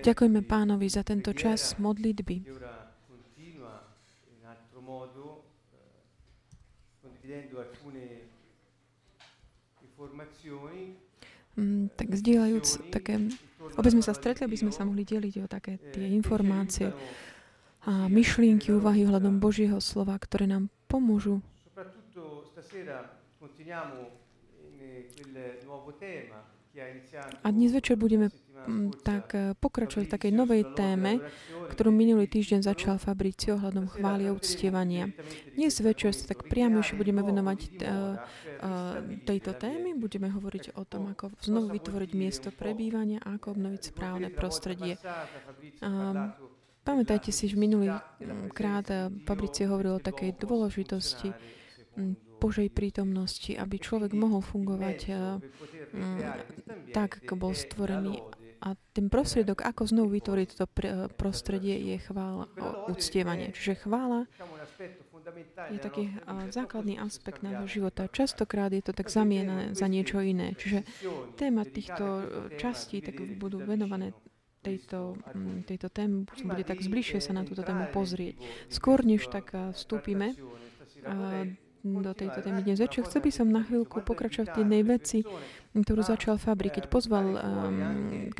Ďakujeme Pánovi za tento čas modlitby, tak zdieľajúc také, opäť sme sa stretli, aby sme sa mohli deliť o také tie informácie a myšlienky, úvahy ohľadom Božieho slova, ktoré nám pomôžu. A dnes večer budeme tak pokračovať v takej novej téme, ktorú minulý týždeň začal Fabrizio ohľadom chvály a uctievania. Dnes večer sa tak priamejšie budeme venovať tejto témy, budeme hovoriť o tom, ako znovu vytvoriť miesto prebývania a ako obnoviť správne prostredie. Pamätajte si, že minulý krát Fabrizio hovoril o takej dôležitosti Božej prítomnosti, aby človek mohol fungovať tak, ako bol stvorený. A ten prostriedok, ako znovu vytvoriť toto prostredie, je chvála a uctievanie. Čiže chvála je taký základný aspekt nášho života. Častokrát je to tak zamienané za niečo iné. Čiže téma týchto častí tak budú venované tejto téme, bude tak zbližšie sa na túto tému pozrieť. Skôr než tak vstúpime do tejto témy dnes večer, chcel by som na chvíľku pokračovať v jednej veci, ktorú začal Fabri, keď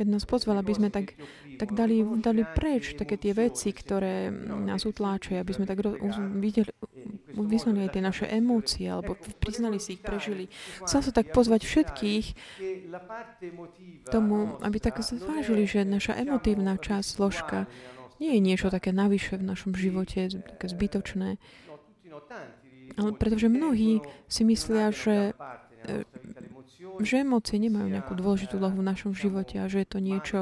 nás pozval, aby sme tak dali preč také tie veci, ktoré nás utláčajú, aby sme tak vyznali aj tie naše emócie, alebo priznali si ich, prežili. Chcel sa tak pozvať všetkých tomu, aby tak zvážili, že naša emotívna časť, zložka, nie je niečo také navyše v našom živote, také zbytočné. Ale pretože mnohí si myslia, že emócie nemajú nejakú dôležitú úlohu v našom živote a že je to niečo,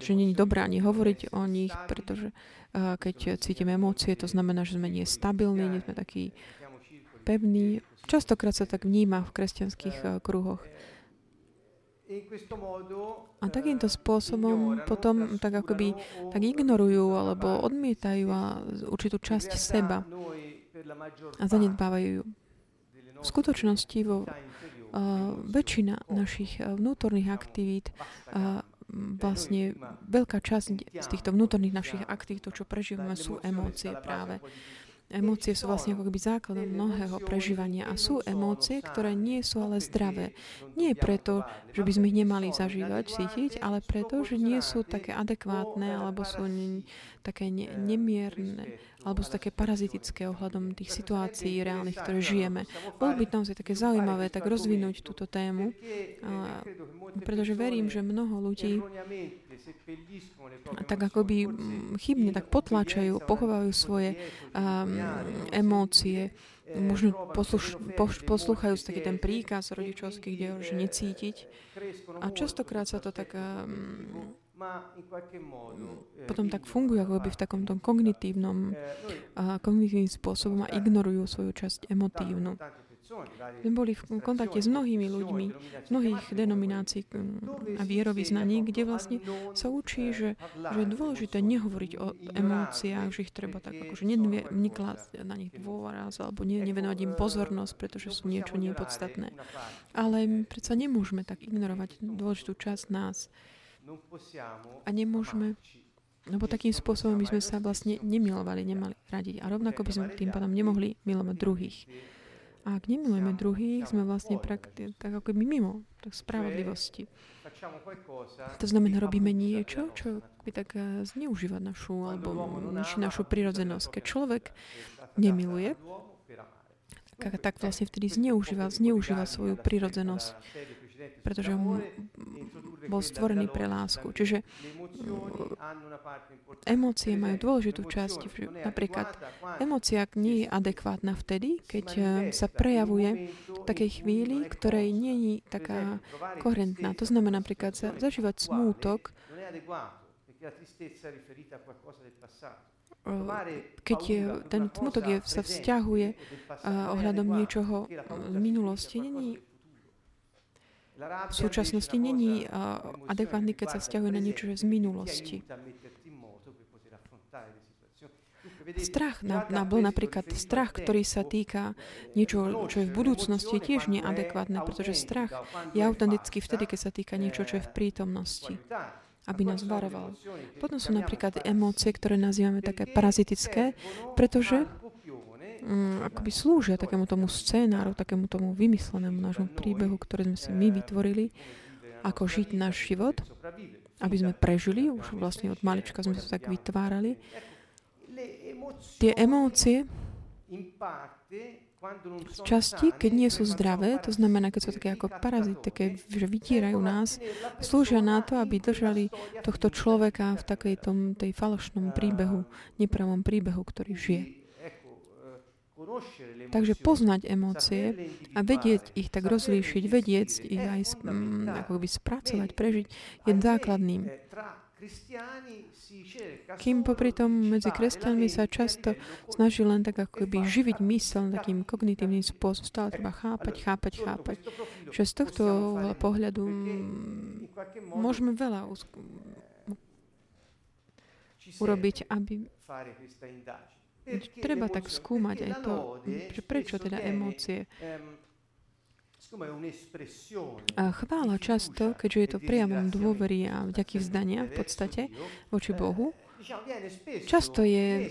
že nie je dobré ani hovoriť o nich, pretože keď cítime emócie, to znamená, že sme nie stabilní, nie sme takí pevní. Častokrát sa tak vníma v kresťanských kruhoch. A takýmto spôsobom potom tak akoby tak ignorujú alebo odmietajú určitú časť seba a zanedbávajú ju. V skutočnosti väčšina našich vnútorných aktivít, vlastne veľká časť z týchto vnútorných našich aktivít, to, čo prežívame, sú emócie práve. Emócie sú vlastne ako keby základom mnohého prežívania a sú emócie, ktoré nie sú ale zdravé. Nie preto, že by sme ich nemali zažívať, cítiť, ale preto, že nie sú také adekvátne alebo sú také nemierne alebo sú také parazitické ohľadom tých situácií reálnych, ktoré žijeme. Bolo by naozaj také zaujímavé tak rozvinúť túto tému, pretože verím, že mnoho ľudí tak akoby chybne tak potláčajú, pochovajú svoje emócie, možno poslúchajú taký ten príkaz rodičovský, kde už necítiť. A častokrát sa to tak potom tak fungujú akoby v takomto kognitívnym spôsobom a ignorujú svoju časť emotívnu. My boli v kontakte s mnohými ľuďmi, mnohých denominácií a vierovyznaní, kde vlastne sa učí, že je dôležité nehovoriť o emóciách, že ich treba tak akože neklásť na nich dôraz alebo nevenovať im pozornosť, pretože sú niečo nepodstatné. Ale my predsa nemôžeme tak ignorovať dôležitú časť nás. A nemôžeme, lebo takým spôsobom by sme sa vlastne nemilovali, nemali radiť. A rovnako by sme tým pádom nemohli milovať druhých. A ak nemilujeme druhých, sme vlastne tak ako by mimo tak spravodlivosti. To znamená, robíme niečo, čo by tak zneužíva našu prirodzenosť. Keď človek nemiluje, tak vlastne vtedy zneužíva svoju prirodzenosť, pretože mu bol stvorený pre lásku. Čiže emócie majú dôležitú časť. Napríklad emócia nie je adekvátna vtedy, keď sa prejavuje v takej chvíli, ktorej nie je taká koherentná. To znamená napríklad zažívať smútok, keď ten smútok sa vzťahuje ohľadom niečoho z minulosti, v súčasnosti není adekvátny, keď sa vzťahuje na niečo z minulosti. Strach bol napríklad strach, ktorý sa týka niečoho, čo je v budúcnosti, tiež neadekvátne, pretože strach je autentický vtedy, keď sa týka niečo, čo je v prítomnosti, aby nás varoval. Potom sú napríklad emócie, ktoré nazývame také parazitické, pretože akoby slúžia takému tomu scénáru, takému tomu vymyslenému nášmu príbehu, ktoré sme si my vytvorili, ako žiť náš život, aby sme prežili, už vlastne od malička sme sa tak vytvárali. Tie emócie z časti, keď nie sú zdravé, to znamená, keď sú také ako parazity, také, že vytierajú nás, slúžia na to, aby držali tohto človeka v takejto tej falošnom príbehu, nepravom príbehu, ktorý žije. Takže poznať emócie a vedieť ich tak rozlíšiť, vedieť ich aj ako by spracovať, prežiť, je základným. Kým popritom medzi kresťanmi sa často snaží len tak akoby živiť mysel takým kognitívnym spôsobom, stále treba chápať. Že z tohto pohľadu môžeme veľa urobiť, aby... Treba tak skúmať aj to, že prečo teda emócie. A chvála často, keďže je to priamom dôvery a vďaky vzdania v podstate voči Bohu, často je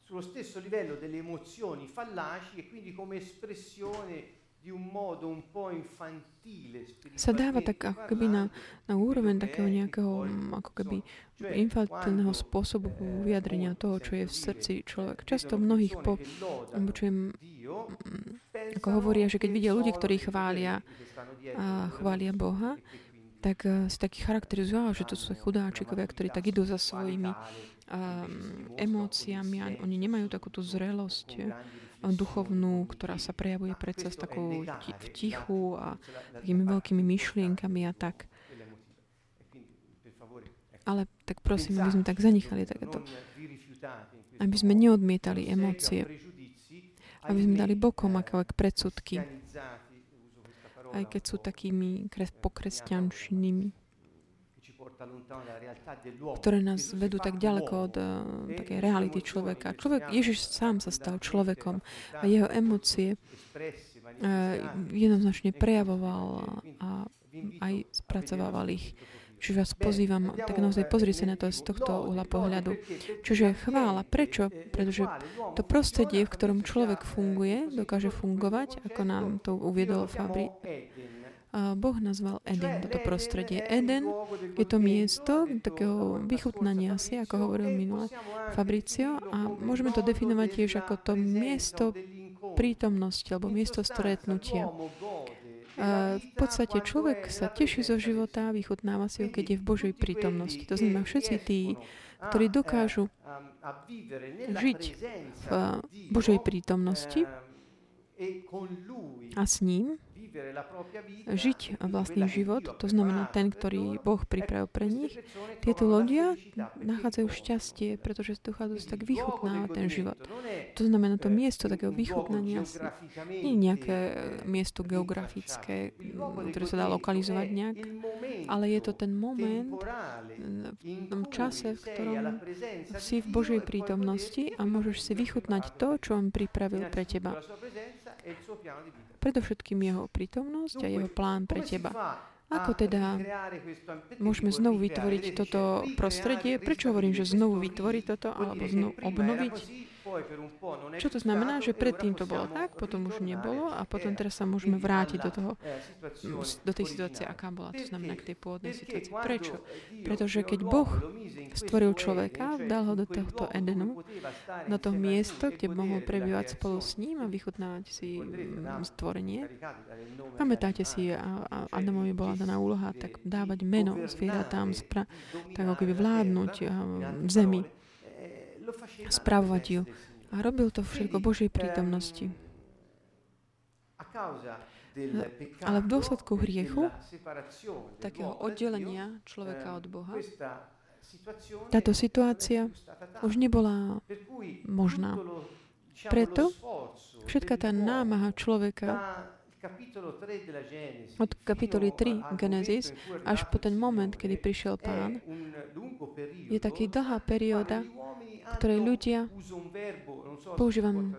sullo stesso livello delle emozioni fallaci e quindi come espressione sa dáva tak ako keby na úroveň takého nejakého ako keby infantilného spôsobu vyjadrenia toho, čo je v srdci človek. Často mnohých ako hovoria, že keď vidia ľudí, ktorí chvália Boha, tak si taký charakterizujú, že to sú chudáčikovia, ktorí tak idú za svojimi emóciami a oni nemajú takúto zrelosť duchovnú, ktorá sa prejavuje predsa s takou vtichu a takými veľkými myšlienkami a tak. Ale tak prosím, aby sme tak zanechali takéto. Aby sme neodmietali emócie. Aby sme dali bokom akékoľvek predsudky. Aj keď sú takými pokresťančinými, ktoré nás vedú tak ďaleko od takej reality človeka. Ježiš sám sa stal človekom a jeho emócie jednoznačne prejavoval a aj spracovával ich. Čiže vás pozývam, tak naozaj pozri sa na to z tohto uhla pohľadu. Čiže chvála. Prečo? Pretože to prostredie, v ktorom človek funguje, dokáže fungovať, ako nám to uviedol Fabrizio. Boh nazval Eden, toto prostredie. Eden je to miesto takého vychutnania si, ako hovoril minule Fabrizio, a môžeme to definovať tiež ako to miesto prítomnosti, alebo miesto stretnutia. V podstate človek sa teší zo života, vychutnáva si ho, keď je v Božej prítomnosti. To znamená, všetci tí, ktorí dokážu žiť v Božej prítomnosti a s ním, žiť vlastný život, to znamená ten, ktorý Boh pripravil pre nich. Tieto ľudia nachádzajú šťastie, pretože dochádzajú tak vychutnávať ten život. To znamená to miesto takého vychutnania si. Nie nejaké miesto geografické, ktoré sa dá lokalizovať nejak, ale je to ten moment v tom čase, v ktorom si v Božej prítomnosti a môžeš si vychutnať to, čo on pripravil pre teba. Predovšetkým jeho prítomnosť a jeho plán pre teba. Ako teda môžeme znovu vytvoriť toto prostredie? Prečo hovorím, že znovu vytvoriť toto alebo znovu obnoviť? Čo to znamená, že predtým to bolo tak, potom už nebolo a potom teraz sa môžeme vrátiť do tej situácie, aká bola, to znamená k tej pôvodnej situácii. Prečo? Pretože keď Boh stvoril človeka, dal ho do tohto Edenu, do toho miesta, kde mohol prebývať spolu s ním a vychutnávať si stvorenie. Pamätáte si, Adamovi bola daná úloha tak dávať meno zvieratám, tak ako keby vládnuť v zemi, spravovať ju. A robil to všetko v Božej prítomnosti. Ale v dôsledku hriechu, takého oddelenia človeka od Boha, táto situácia už nebola možná. Preto všetka tá námaha človeka, Od kapitoly 3 Genesis až po ten moment, kedy prišiel Pán, je taký dlhá perióda, ktorej ľudia, používam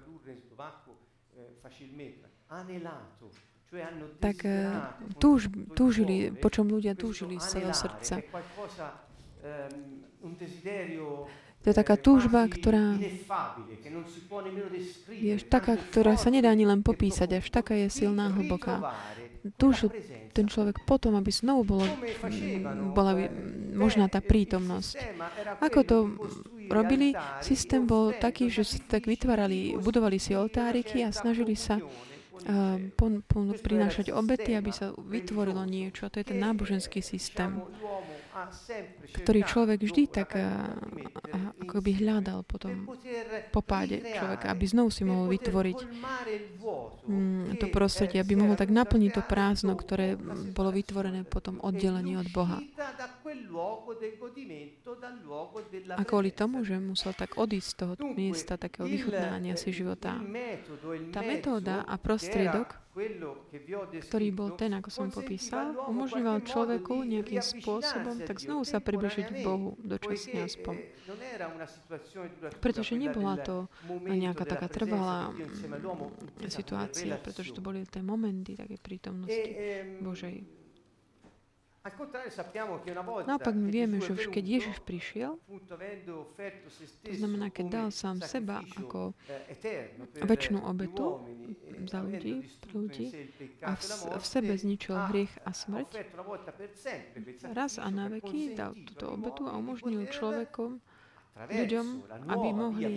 tak túžili, po čom ľudia túžili z celého srdca. To je taká túžba, ktorá je až taká, ktorá sa nedá ani len popísať, až taká je silná, hlboká. Túžil ten človek potom, aby znovu bola možná tá prítomnosť. Ako to robili? Systém bol taký, že tak vytvárali, budovali si oltáriky a snažili sa prinášať obety, aby sa vytvorilo niečo. To je ten náboženský systém, ktorý človek vždy tak akoby hľadal potom po páde človeka, aby znovu si mohol vytvoriť to prostredie, aby mohol tak naplniť to prázdno, ktoré bolo vytvorené potom oddelenie od Boha. A kvôli tomu, že musel tak odísť z toho miesta takého vychutnávania si života. Tá metóda a prostriedok, ktorý bol ten, ako som popísal, umožňoval človeku nejakým spôsobom tak znovu sa približiť Bohu dočasne aspoň. Pretože nebola to nejaká taká trvalá situácia, pretože to boli tie momenty také prítomnosti Božej. Naopak my vieme, že už keď Ježiš prišiel, to znamená, keď dal sám seba ako večnú obetu za ľudí, pre ľudí a v sebe zničil hriech a smrť, raz a na veky dal túto obetu a umožnil človekom, ľuďom, aby mohli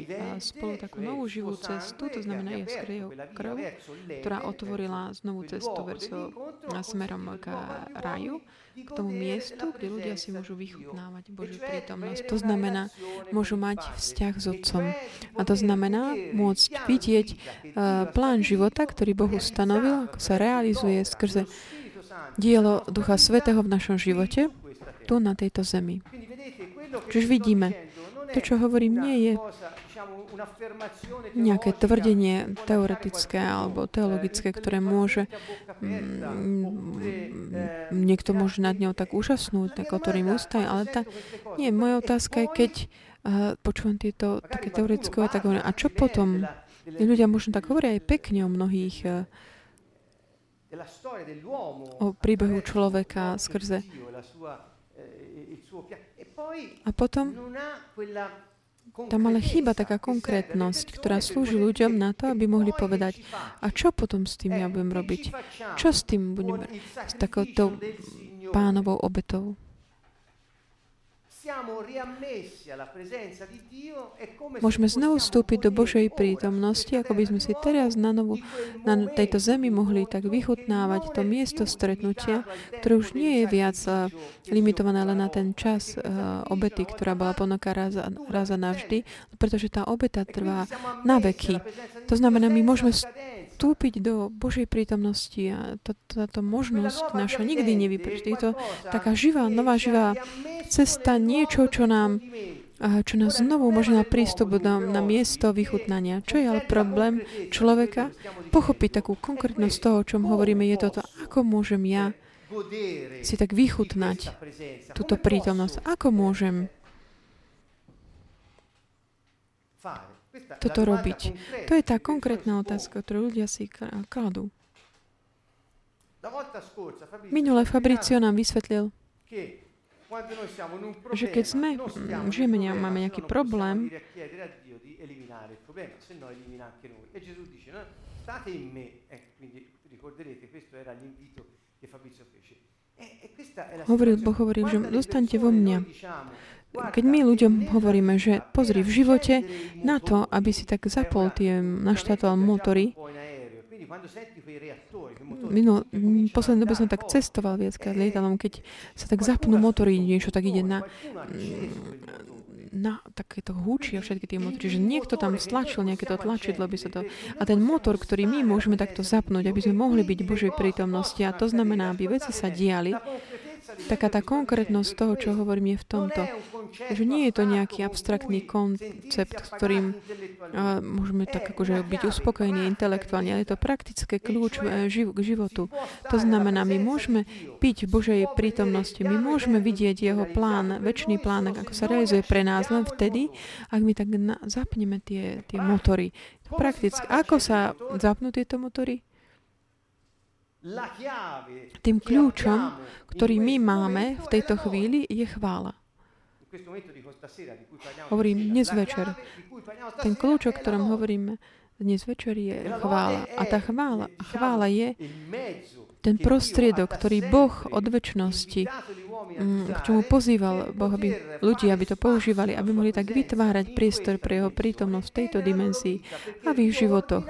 spolu takú novú živú cestu, to znamená je skrýho krv, ktorá otvorila znovu cestu smerom k raju, k tomu miestu, kde ľudia si môžu vychutnávať Božiu prítomnosť. To znamená, môžu mať vzťah s Otcom. A to znamená môcť vidieť plán života, ktorý Boh ustanovil, ako sa realizuje skrze dielo Ducha Svätého v našom živote, tu na tejto zemi. Čiže vidíme, to, čo hovorím, nie je nejaké tvrdenie teoretické alebo teologické, ktoré môže niekto môže nad ňou tak úžasnúť, tak ktorým ústaj, ale tá, nie, moja otázka je, keď počúvam tieto také teoretické, tak hovorím, a čo potom? Ľudia možno tak hovoria aj pekne o mnohých o príbehu človeka skrze a potom tam ale chýba taká konkrétnosť, ktorá slúži ľuďom na to, aby mohli povedať, a čo potom s tým ja budem robiť? Čo s tým budeme s takouto Pánovou obetou? Môžeme znovu vstúpiť do Božej prítomnosti, ako by sme si teraz na novu, na tejto zemi mohli tak vychutnávať to miesto stretnutia, ktoré už nie je viac limitované len na ten čas obety, ktorá bola ponoka raz a navždy, pretože tá obeta trvá na veky. To znamená, my môžeme vstúpiť do Božej prítomnosti a táto možnosť naša nikdy nevyprší. Je to taká živá, nová živá cesta, niečo, čo nás znovu umožňuje prístup na miesto vychutnania. Čo je ale problém človeka? Pochopiť takú konkrétnosť toho, o čom hovoríme, je toto, ako môžem ja si tak vychutnať túto prítomnosť. Ako môžem toto robiť? To je tá konkrétna otázka, ktorú ľudia si kladú. Minule Fabrizio nám vysvetlil, že keď máme nejaký problém, Boh hovoril, že zostaňte vo mňa. Keď my ľuďom hovoríme, že pozri, v živote na to, aby si tak zapol tie naštartoval motory, v poslednej dobe som tak cestoval viackrát lietadlom, keď sa tak zapnú motory, niečo tak ide na takéto húči a všetky tie motory, že niekto tam stlačil nejaké to tlačidlo, aby sa to... A ten motor, ktorý my môžeme takto zapnúť, aby sme mohli byť v Božej prítomnosti, a to znamená, aby veci sa diali, taká tá konkrétnosť toho, čo hovorím, je v tomto. Že nie je to nejaký abstraktný koncept, s ktorým môžeme tak akože byť uspokojení intelektuálne, ale je to praktické kľúč k životu. To znamená, my môžeme byť v Božej prítomnosti, my môžeme vidieť jeho plán, večný plán, ako sa realizuje pre nás len vtedy, ak my tak zapneme tie motory. Prakticky. Ako sa zapnú tieto motory? Tým kľúčom, ktorý my máme v tejto chvíli, je chvála. Hovorím dnes večer. Ten kľúč, o ktorom hovoríme dnes večer, je chvála. A tá chvála je ten prostriedok, ktorý Boh od večnosti, k čomu pozýval Boh, aby ľudia, aby to používali, aby mohli tak vytvárať priestor pre jeho prítomnosť v tejto dimenzii a v ich životoch.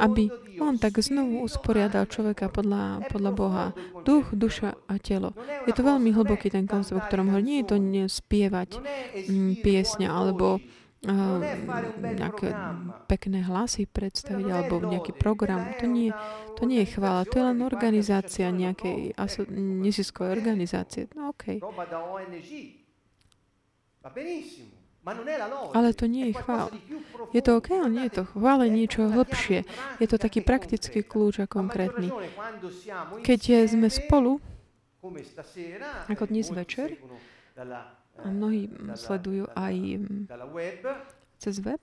Aby on tak znovu usporiadal človeka podľa Boha. Duch, duša a telo. Je to veľmi hlboký ten koncept, o ktorom hovorí. Nie je to nespievať piesňa, alebo nejaké pekné hlasy predstaviť, alebo nejaký program. To nie je chvála, to je len organizácia nejakej neziskovej organizácie. No okej. Ale to nie je chvála. Je to okej, ale nie je to chvála, niečo hlbšie. Je to taký praktický kľúč a konkrétny. Keď sme spolu, ako dnes večer, a mnohí sledujú aj cez web.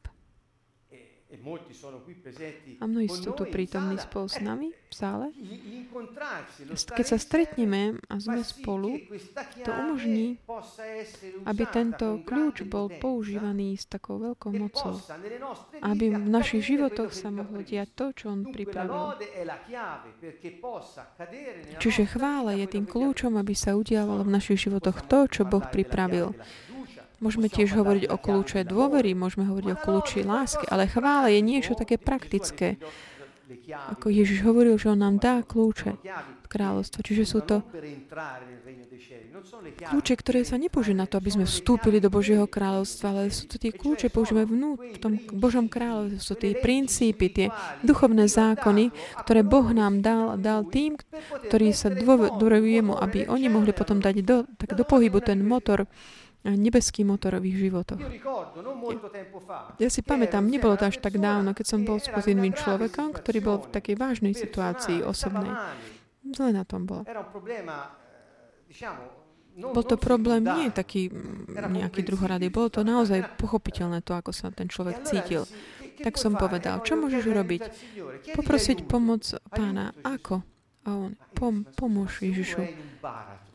A mnohí sú tu prítomní spolu s nami v sále. Keď sa stretneme a sme spolu, to umožní, aby tento kľúč bol používaný s takou veľkou mocou. Aby v našich životoch sa mohlo diať to, čo on pripravil. Čiže chvála je tým kľúčom, aby sa udialo v našich životoch to, čo Boh pripravil. Môžeme tiež hovoriť o kľúče dôvery, môžeme hovoriť o kľúči lásky, ale chvála je niečo také praktické. Ako Ježiš hovoril, že on nám dá kľúče od kráľovstva. Čiže sú to kľúče, ktoré sa nepoužijú na to, aby sme vstúpili do Božieho kráľovstva, ale sú to tie kľúče, použijeme v tom Božom kráľovstve, sú tie princípy, tie duchovné zákony, ktoré Boh nám dal tým, ktorí sa dôverujú mu, aby oni mohli potom dať do pohybu ten motor, nebeský motor v ich životoch. Ja si pamätám, nebolo to až tak dávno, keď som bol s pozitívnym človekom, ktorý bol v takej vážnej situácii osobnej. Zle na tom bol. Bol to problém, nie taký nejaký druhoradý, bolo to naozaj pochopiteľné to, ako sa ten človek cítil. Tak som povedal, čo môžeš urobiť? Poprosiť pomoc Pána. Ako? A on, pomôž Ježišu.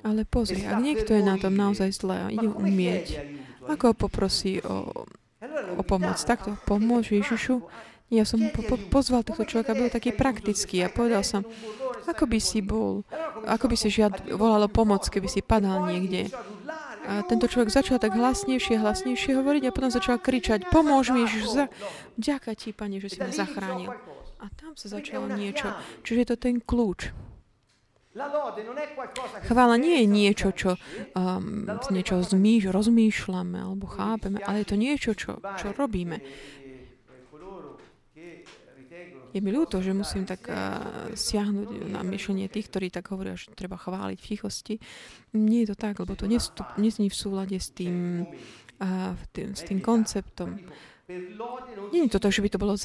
Ale pozri, ak niekto je na tom naozaj zle a ide umieť, ako ho poprosí o pomoc? Takto pomôž Ježišu. Ja som pozval tohto človeka, bol taký praktický a povedal som, ako by si volal o pomoc, keby si padal niekde. A tento človek začal tak hlasnejšie hovoriť a potom začal kričať, pomôž mi Ježišu, ďakujem ti, Pane, že si ma zachránil. A tam sa začalo niečo. Čiže je to ten kľúč. Chvála nie je niečo, čo rozmýšľame alebo chápeme, ale je to niečo, čo robíme. Je mi ľúto, že musím tak siahnuť na myšlenie tých, ktorí tak hovoria, že treba chváliť v tichosti. Nie je to tak, lebo to nezní v súlade s tým konceptom. Nie je to tak, že by to bolo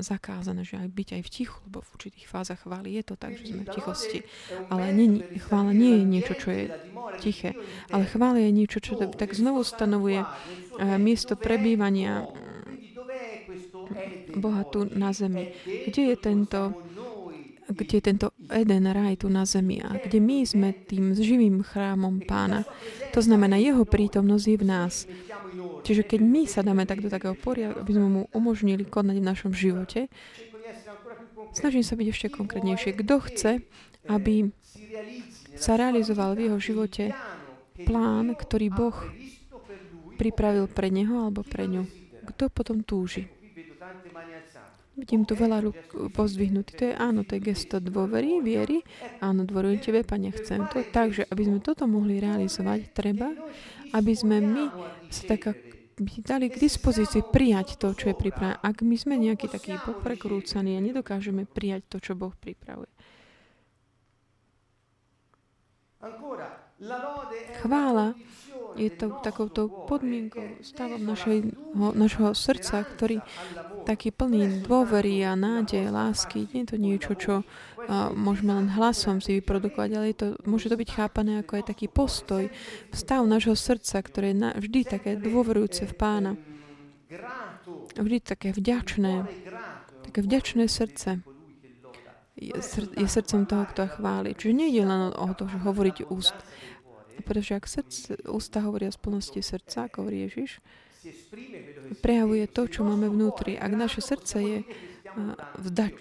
zakázané, že aj byť aj v tichu, lebo v určitých fázach chvály je to tak, že sme v tichosti. Ale chvála nie je niečo, čo je tiché. Ale chvála je niečo, čo tak znovu stanovuje miesto prebývania Boha tu na zemi. Kde je tento Eden, raj tu na zemi a kde my sme tým živým chrámom Pána. To znamená, jeho prítomnosť je v nás. Čiže keď my sa dáme tak do takého poriadku, aby sme mu umožnili konať v našom živote, snažím sa byť ešte konkrétnejšie. Kto chce, aby sa realizoval v jeho živote plán, ktorý Boh pripravil pre neho alebo pre ňu? Kto potom túži? Vidím tu veľa rúk pozdvihnutých. To je gesto dôvery, viery. Áno, dôverujem Tebe, Pane, chcem to. Takže, aby sme toto mohli realizovať, treba, aby sme my sa tak dali k dispozícii prijať to, čo je pripravené. Ak my sme nejaký taký poprekrúcaný a nedokážeme prijať to, čo Boh pripravuje. Chvála je to takouto podmienkou, stavom našho srdca, ktorý taký plný dôvery a nádej, lásky. Nie je to niečo, čo môžeme len hlasom si vyprodukovať, ale môže to byť chápané ako aj taký postoj, stav nášho srdca, ktoré je vždy také dôverujúce v Pána. Vždy také vďačné srdce. Je srdcom toho, kto chváli. Čiže nejde len o to, že hovoriť úst. Pretože ak ústa hovoria z plnosti srdca, ako hovorí Ježiš, prejavuje to, čo máme vnútri. Ak naše srdce je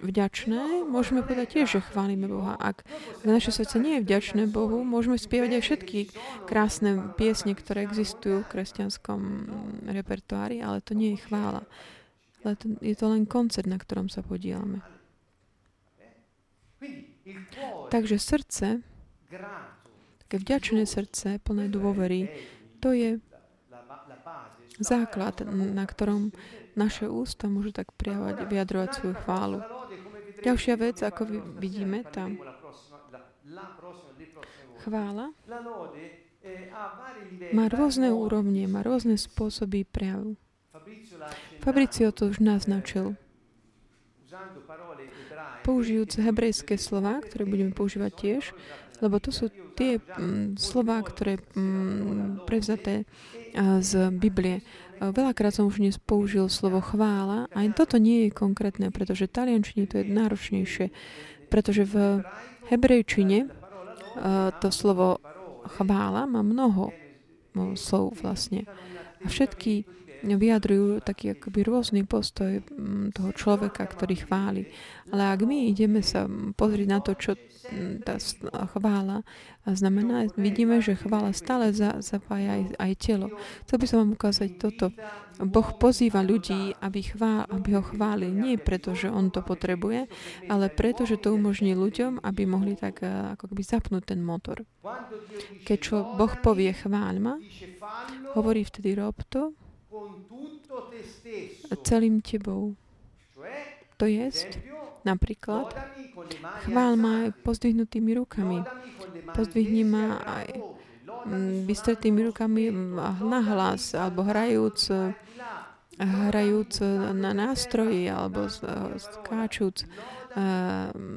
vďačné, môžeme povedať tiež, že chválime Boha. Ak naše srdce nie je vďačné Bohu, môžeme spievať aj všetky krásne piesne, ktoré existujú v kresťanskom repertoári, ale to nie je chvála. Je to len koncert, na ktorom sa podieľame. Takže srdce, také vďačné srdce, plné dôvery, to je základ, na ktorom naše ústa môžu tak vyjadrovať svoju chválu. Ďalšia vec, ako vidíme, tá chvála má rôzne úrovne, má rôzne spôsoby prejavu. Fabrizio to už naznačil. Použijúc hebrejské slova, ktoré budeme používať tiež, lebo to sú tie slova, ktoré prevzaté z Biblie. Veľakrát som už dnes použil slovo chvála, aj toto nie je konkrétne, pretože v taliančine to je náročnejšie, pretože v hebrejčine to slovo chvála má mnoho slov vlastne. A všetky vyjadrujú taký akoby rôzny postoj toho človeka, ktorý chváli. Ale ak my ideme sa pozrieť na to, čo tá chvála znamená, vidíme, že chvála stále zapája aj telo. Chcel by som vám ukázať toto. Boh pozýva ľudí, aby ho chválili. Nie preto, že on to potrebuje, ale preto, že to umožní ľuďom, aby mohli tak ako keby zapnúť ten motor. Keď Boh povie chváľ ma, hovorí vtedy rob to, celým tebou. To jest, napríklad, chvál ma aj pozdvihnutými rukami. Pozdvihni ma aj vystretými rukami nahlas, alebo hrajúc na nástroji, alebo skáčuc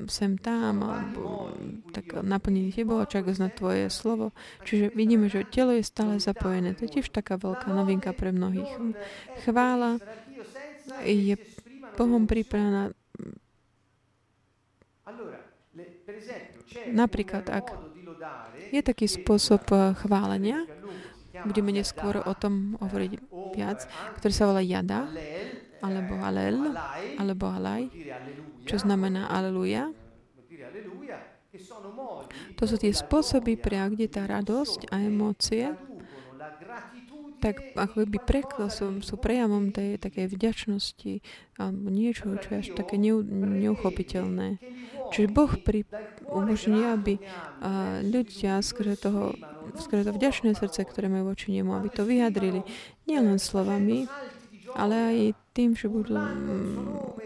sem tam, alebo tak naplnený tebou, čakáš na tvoje slovo. Čiže vidíme, že telo je stále zapojené. To je tiež taká veľká novinka pre mnohých. Chvála je Bohom pripravená. Napríklad, ak je taký spôsob chválenia, budeme neskôr o tom hovoriť viac, ktorý sa volá jada, alebo alel, alebo alaj, čo znamená aleluja. To sú tie spôsoby, kde tá radosť a emócie tak ako by preklasom sú prejavom tej takej vďačnosti alebo niečo, čo je až také neuchopiteľné. Čiže Boh umožní, aby ľudia skrze to vďačné srdce, ktoré majú voči nemu, aby to vyjadrili nielen slovami, ale aj tým, že budú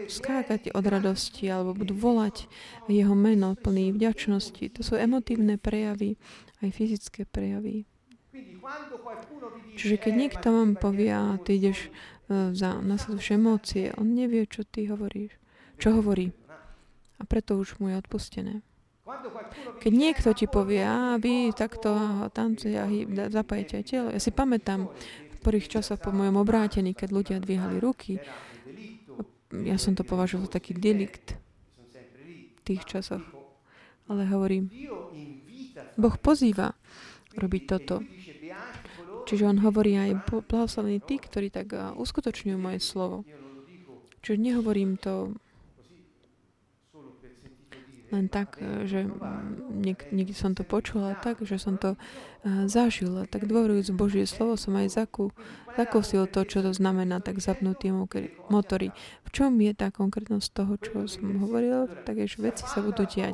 skákať od radosti alebo budú volať jeho meno plný vďačnosti. To sú emotívne prejavy, aj fyzické prejavy. Čiže keď niekto vám povie, a ty ideš za nasledujúce emócie, on nevie, čo ty hovoríš, čo hovorí. A preto už mu je odpustené. Keď niekto ti povie, a vy takto tancuje a zapájete aj telo. Ja si pamätám, v prvých časoch po mojom obrátení, keď ľudia dvíhali ruky, ja som to považoval taký delikt v tých časoch. Ale hovorím, Boh pozýva robiť toto. Čiže on hovorí aj blahoslavení tí, ktorí tak uskutočňujú moje slovo. Čiže nehovorím to len tak, že niekde som to počula, tak, že som to zažila. Tak dôverujúc Božie slovo som aj zakusil to, čo to znamená, tak zapnutý motory. V čom je tá konkrétnosť toho, čo som hovoril, tak je, že veci sa budú diať.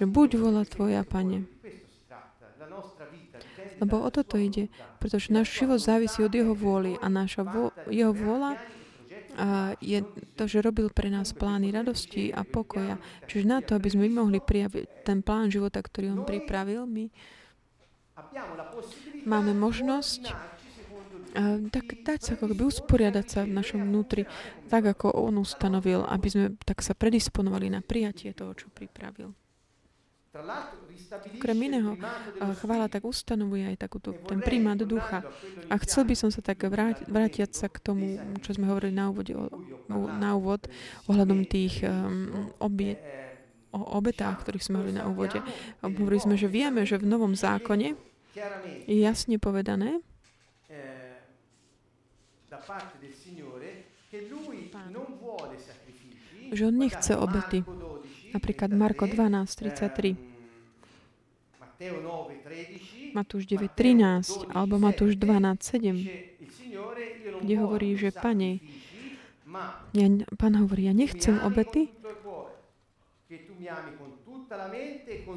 Že buď vola tvoja, Pane. Lebo o toto ide, pretože náš život závisí od jeho vôli a naša jeho vôľa je to, že robil pre nás plány radosti a pokoja. Čiže na to, aby sme mohli prijaviť ten plán života, ktorý on pripravil, my Máme možnosť tak dať sa, ako by usporiadať sa v našom vnútri, tak ako on ustanovil, aby sme tak sa predisponovali na prijatie toho, čo pripravil. Okrem iného, chvála tak ustanovuje aj takúto, ten primát ducha. A chcel by som sa tak vrátiť sa k tomu, čo sme hovorili na úvod ohľadom tých obetách, ktorých sme hovorili na úvode. Hovorili sme, že vieme, že v Novom zákone je jasne povedané, že on nechce obety. Napríklad Marko 12:33, Matúš 9:13 alebo Matúš 12:7, kde hovorí, že Pán hovorí, ja nechcem obety,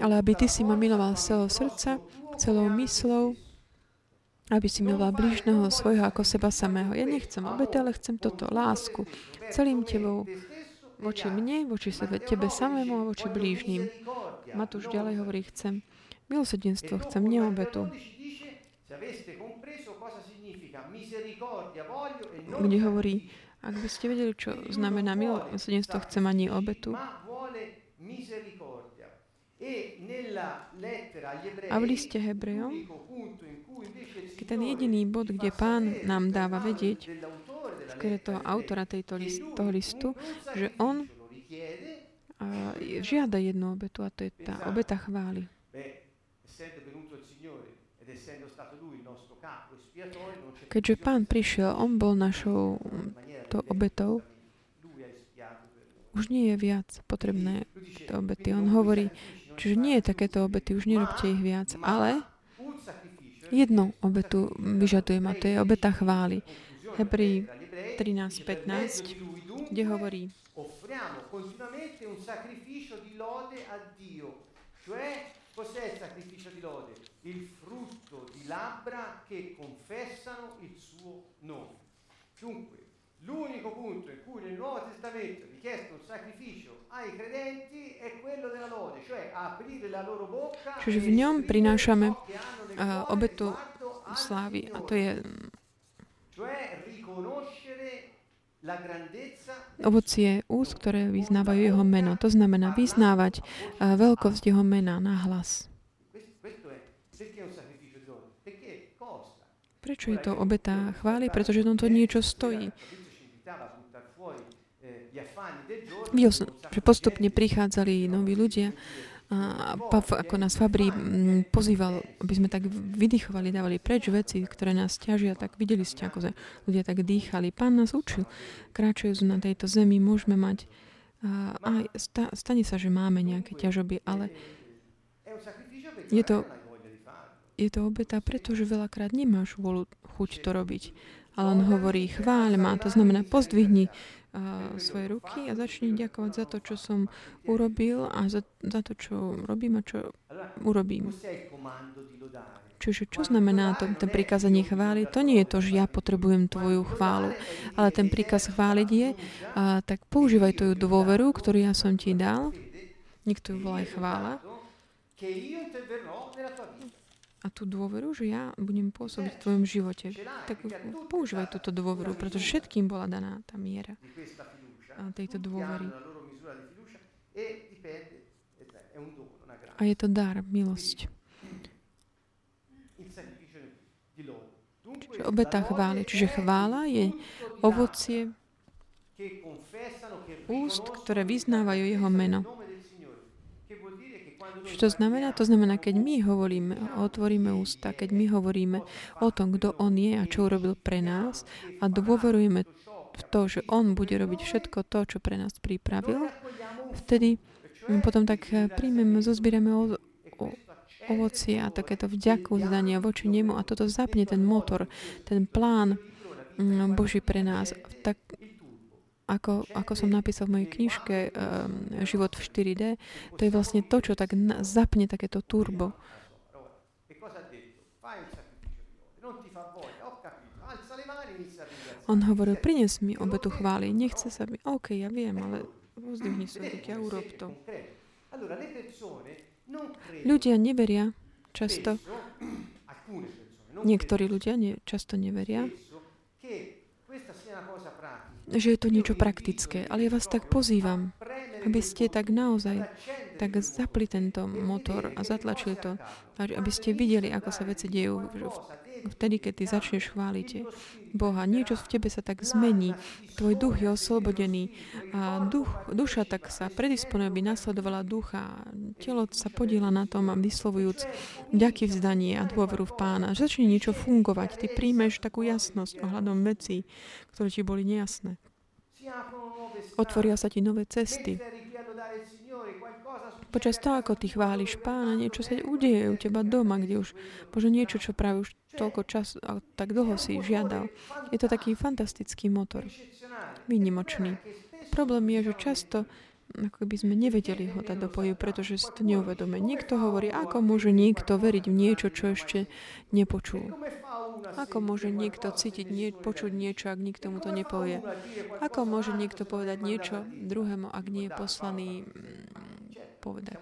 ale aby ty si ma miloval celého srdca, celou myslou, aby si miloval blížneho svojho ako seba samého. Ja nechcem obety, ale chcem toto, lásku, celým tebou, voči mne, voči sebe, tebe samému a voči blížnym. Matúš ďalej hovorí, chcem milosrdenstvo, chcem neobetu. Kde hovorí, ak by ste vedeli, čo znamená milosrdenstvo, chcem ani obetu. A v liste Hebrejom, keď ten jediný bod, kde Pán nám dáva vedieť, toho autora toho listu, že on žiada jednu obetu, a to je tá obeta chvály. Keďže Pán prišiel, on bol našou to obetou, už nie je viac potrebné tie obety. On hovorí, čiže nie je takéto obety, už nerobte ich viac, ale jednu obetu vyžadujem, a to je obeta chvály. Hebrej 13:15, kde hovorí, čiže v ňom prinášame obetu slávy, a to je ovocie úst, ktoré vyznávajú jeho meno. To znamená vyznávať veľkosť jeho mena nahlas. Prečo je to obeta chvály? Pretože to niečo stojí. Videl som, že postupne prichádzali noví ľudia, ako nás Fabri pozýval, aby sme tak vydychovali, dávali preč veci, ktoré nás ťažia, tak videli ste, ako ľudia tak dýchali. Pán nás učil, kráčajúc na tejto zemi, môžeme mať, aj stane sa, že máme nejaké ťažoby, ale je to obeta, pretože veľakrát nemáš vôľu, chuť to robiť. Ale on hovorí, chváľ ma, to znamená pozdvihni svoje ruky a začni ďakovať za to, čo som urobil, a za to, čo robím a čo urobím. Čiže čo znamená ten prikázanie chváliť? To nie je to, že ja potrebujem tvoju chválu, ale ten príkaz chváliť je, tak používaj tvoju dôveru, ktorú ja som ti dal. Niekto ju volá chvála. A tú dôveru, že ja budem pôsobiť v tvojom živote. Tak používaj túto dôveru, pretože všetkým bola daná tá miera tejto dôvery. A je to dar, milosť. Čiže obeta chvály. Čiže chvála je ovocie úst, ktoré vyznávajú jeho meno. Čo to znamená? To znamená, keď my hovoríme, otvoríme ústa, keď my hovoríme o tom, kto on je a čo urobil pre nás, a dôverujeme v to, že on bude robiť všetko to, čo pre nás pripravil, vtedy potom tak príjmeme, zozbierame ovocie a takéto vďaku zdania voči nemu, a toto zapne ten motor, ten plán Boží pre nás. Tak ako som napísal v mojej knižke Život v 4D, to je vlastne to, čo tak zapne takéto turbo. On hovoril, prines mi obetu chvály, nechce sa mi, ok, ja viem, ale uzdvihni sa, tak ja urob to. Ľudia neveria často, Niektorí ľudia často neveria, že je to niečo praktické. Ale ja vás tak pozývam, aby ste tak naozaj tak zapli tento motor a zatlačili to, aby ste videli, ako sa veci dejú vtedy, keď ty začneš chváliť Boha. Niečo v tebe sa tak zmení. Tvoj duch je oslobodený a duša tak sa predisponuje, aby nasledovala ducha. Telo sa podieľa na tom, vyslovujúc vďaky vzdanie a dôveru v Pána. Začne niečo fungovať. Ty príjmeš takú jasnosť ohľadom vecí, ktoré ti boli nejasné. Otvoria sa ti nové cesty. Počas toho, ako ty chváliš Pána, niečo sa udeje u teba doma, kde už možno niečo, čo práve už toľko času a tak dlho si žiadal. Je to taký fantastický motor. Výnimočný. Problém je, že často ako by sme nevedeli ho dať do pohybu, pretože si to neuvedome. Niekto hovorí, ako môže niekto veriť v niečo, čo ešte nepočul. Ako môže niekto počuť niečo, ak nikto mu to nepovie. Ako môže niekto povedať niečo druhému, ak nie je poslaný povedať.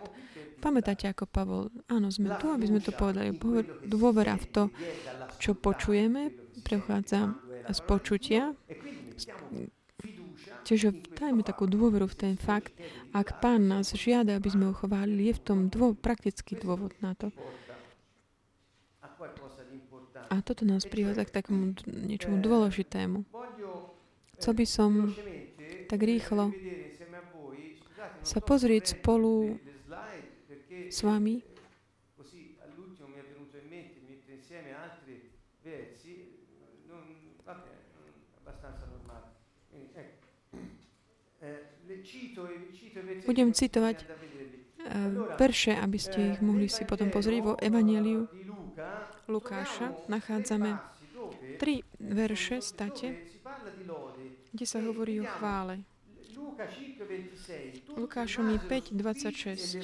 Pamätáte, ako Pavol, áno, sme tu, aby sme to povedali. Dôvera v to, čo počujeme, prechádza z počutia. Čiže dajme takú dôveru v ten fakt, ak Pán nás žiada, aby sme ho chválili, je v tom praktický dôvod na to. A toto nás privádza k takému niečomu dôležitému. Chcel by som tak rýchlo sa pozrieť spolu s vami. Budem citovať verše, aby ste ich mohli si potom pozrieť vo Evanjeliu Lukáša. Nachádzame 3 verše state, kde sa hovorí o chvále. Lukášovi 5:26.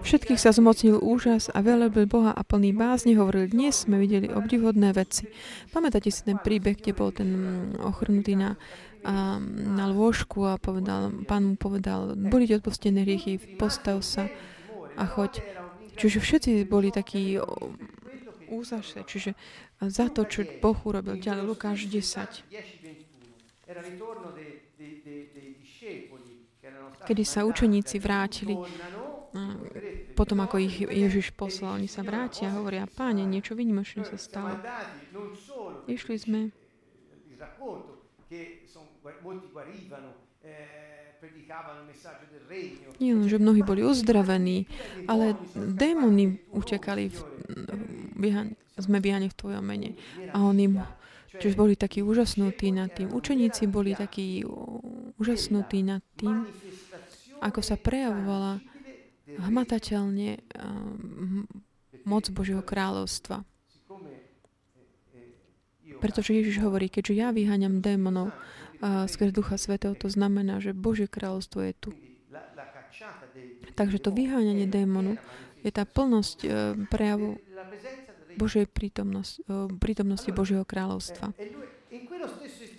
Všetkých sa zmocnil úžas a velebil Boha a plný bázne hovoril, dnes sme videli obdivodné veci. Pamätáte si ten príbeh, kde bol ten ochrnutý na lôžku a Pán mu povedal, boli ti odpustené hriechy, postav sa a choď. Čiže všetci boli takí úžasné, čiže za to, čo Boh urobil. Ďalej Lukáš 10. Kedy sa učeníci vrátili, potom ako ich Ježiš poslal, oni sa vrátia a hovoria, Páne, niečo výnimočné sa stalo. Išli sme. Nie len, že mnohí boli uzdravení, ale démoni utekali, sme vyháňaní v Tvojom mene. A on im, čiže boli takí úžasnutí nad tým. Učeníci boli takí úžasnutí nad tým, ako sa prejavovala hmatateľne moc Božieho kráľovstva. Pretože Ježiš hovorí, keďže ja vyháňam démonov skrz Ducha Svätého, to znamená, že Božie kráľovstvo je tu. Takže to vyháňanie démonu je tá plnosť prejavu Božej prítomnosti Božieho kráľovstva.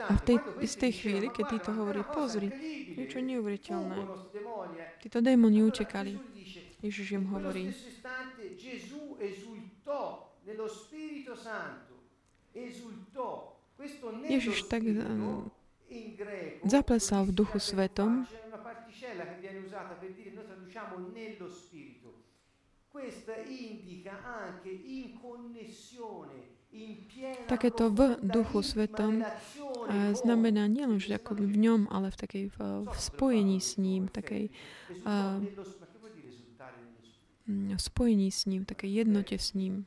A v tej istej chvíli, keď ti to hovorí, pozri, niečo neuveriteľné. Títo démoni utekali. Ježiš im hovorí. Ježiš tak zaplesal v Duchu Svetom. Takéto v Duchu Svetom znamená nielen, že ako v ňom, ale v takej v spojení s ním, takej spojení s ním, takej jednote s ním.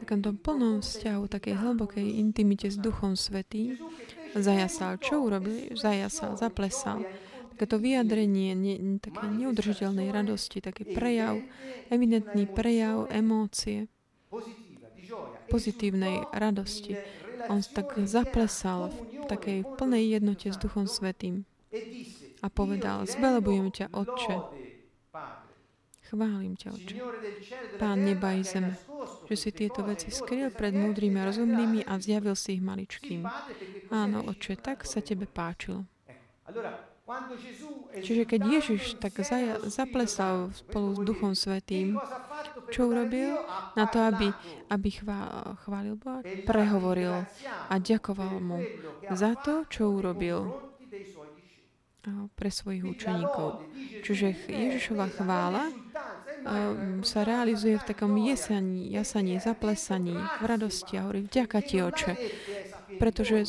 Takomto plnom vzťahu, takej hlbokej intimite s Duchom Svätým zajasal. Čo urobil? Zajasal, zaplesal. Takéto vyjadrenie také neudržiteľnej radosti, taký prejav, eminentný prejav emócie, pozitívnej radosti. On tak zaplesal v takej plnej jednote s Duchom Svätým a povedal, zvelebujem ťa, Otče. Chválim ťa, Otče, Pán neba i zeme, že si tieto veci skryl pred múdrymi a rozumnými a zjavil si ich maličkým. Áno, Otče, tak sa tebe páčilo. Čiže keď Ježiš tak zaplesal spolu s Duchom Svätým, čo urobil? Na to, aby chválil Boha, prehovoril a ďakoval mu za to, čo urobil pre svojich učeníkov. Čiže Ježišova chvála sa realizuje v takom jasaní, zaplesaní, v radosti a hovorí, vďaka ti, Oče, pretože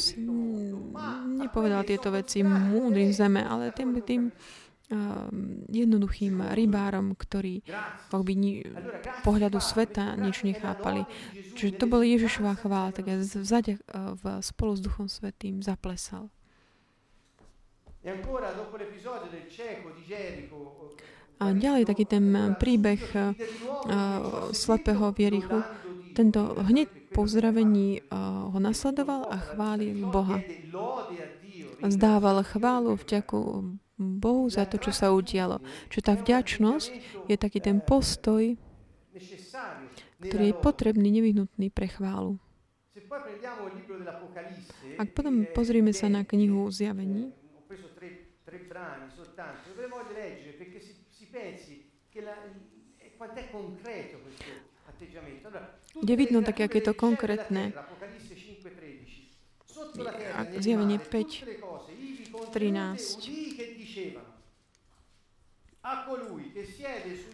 nepovedal tieto veci múdrym zeme, ale tým jednoduchým rybárom, ktorí pohľadu sveta nič nechápali. Čiže to bola Ježišova chvála, tak spolu s Duchom Svätým zaplesal. A ďalej taký ten príbeh slepého v Jerichu. Tento hneď po uzdravení ho nasledoval a chválil Boha. Zdával chválu vďaku Bohu za to, čo sa udialo. Čiže tá vďačnosť je taký ten postoj, ktorý je potrebný, nevyhnutný pre chválu. Ak potom pozrieme sa na knihu Zjavení, tre brani soltanto. Dovremmo leggere perché si pensi che quanto è concreto questo atteggiamento. Allora, je vidno také, aké to konkrétne. Zjavenie 5:13.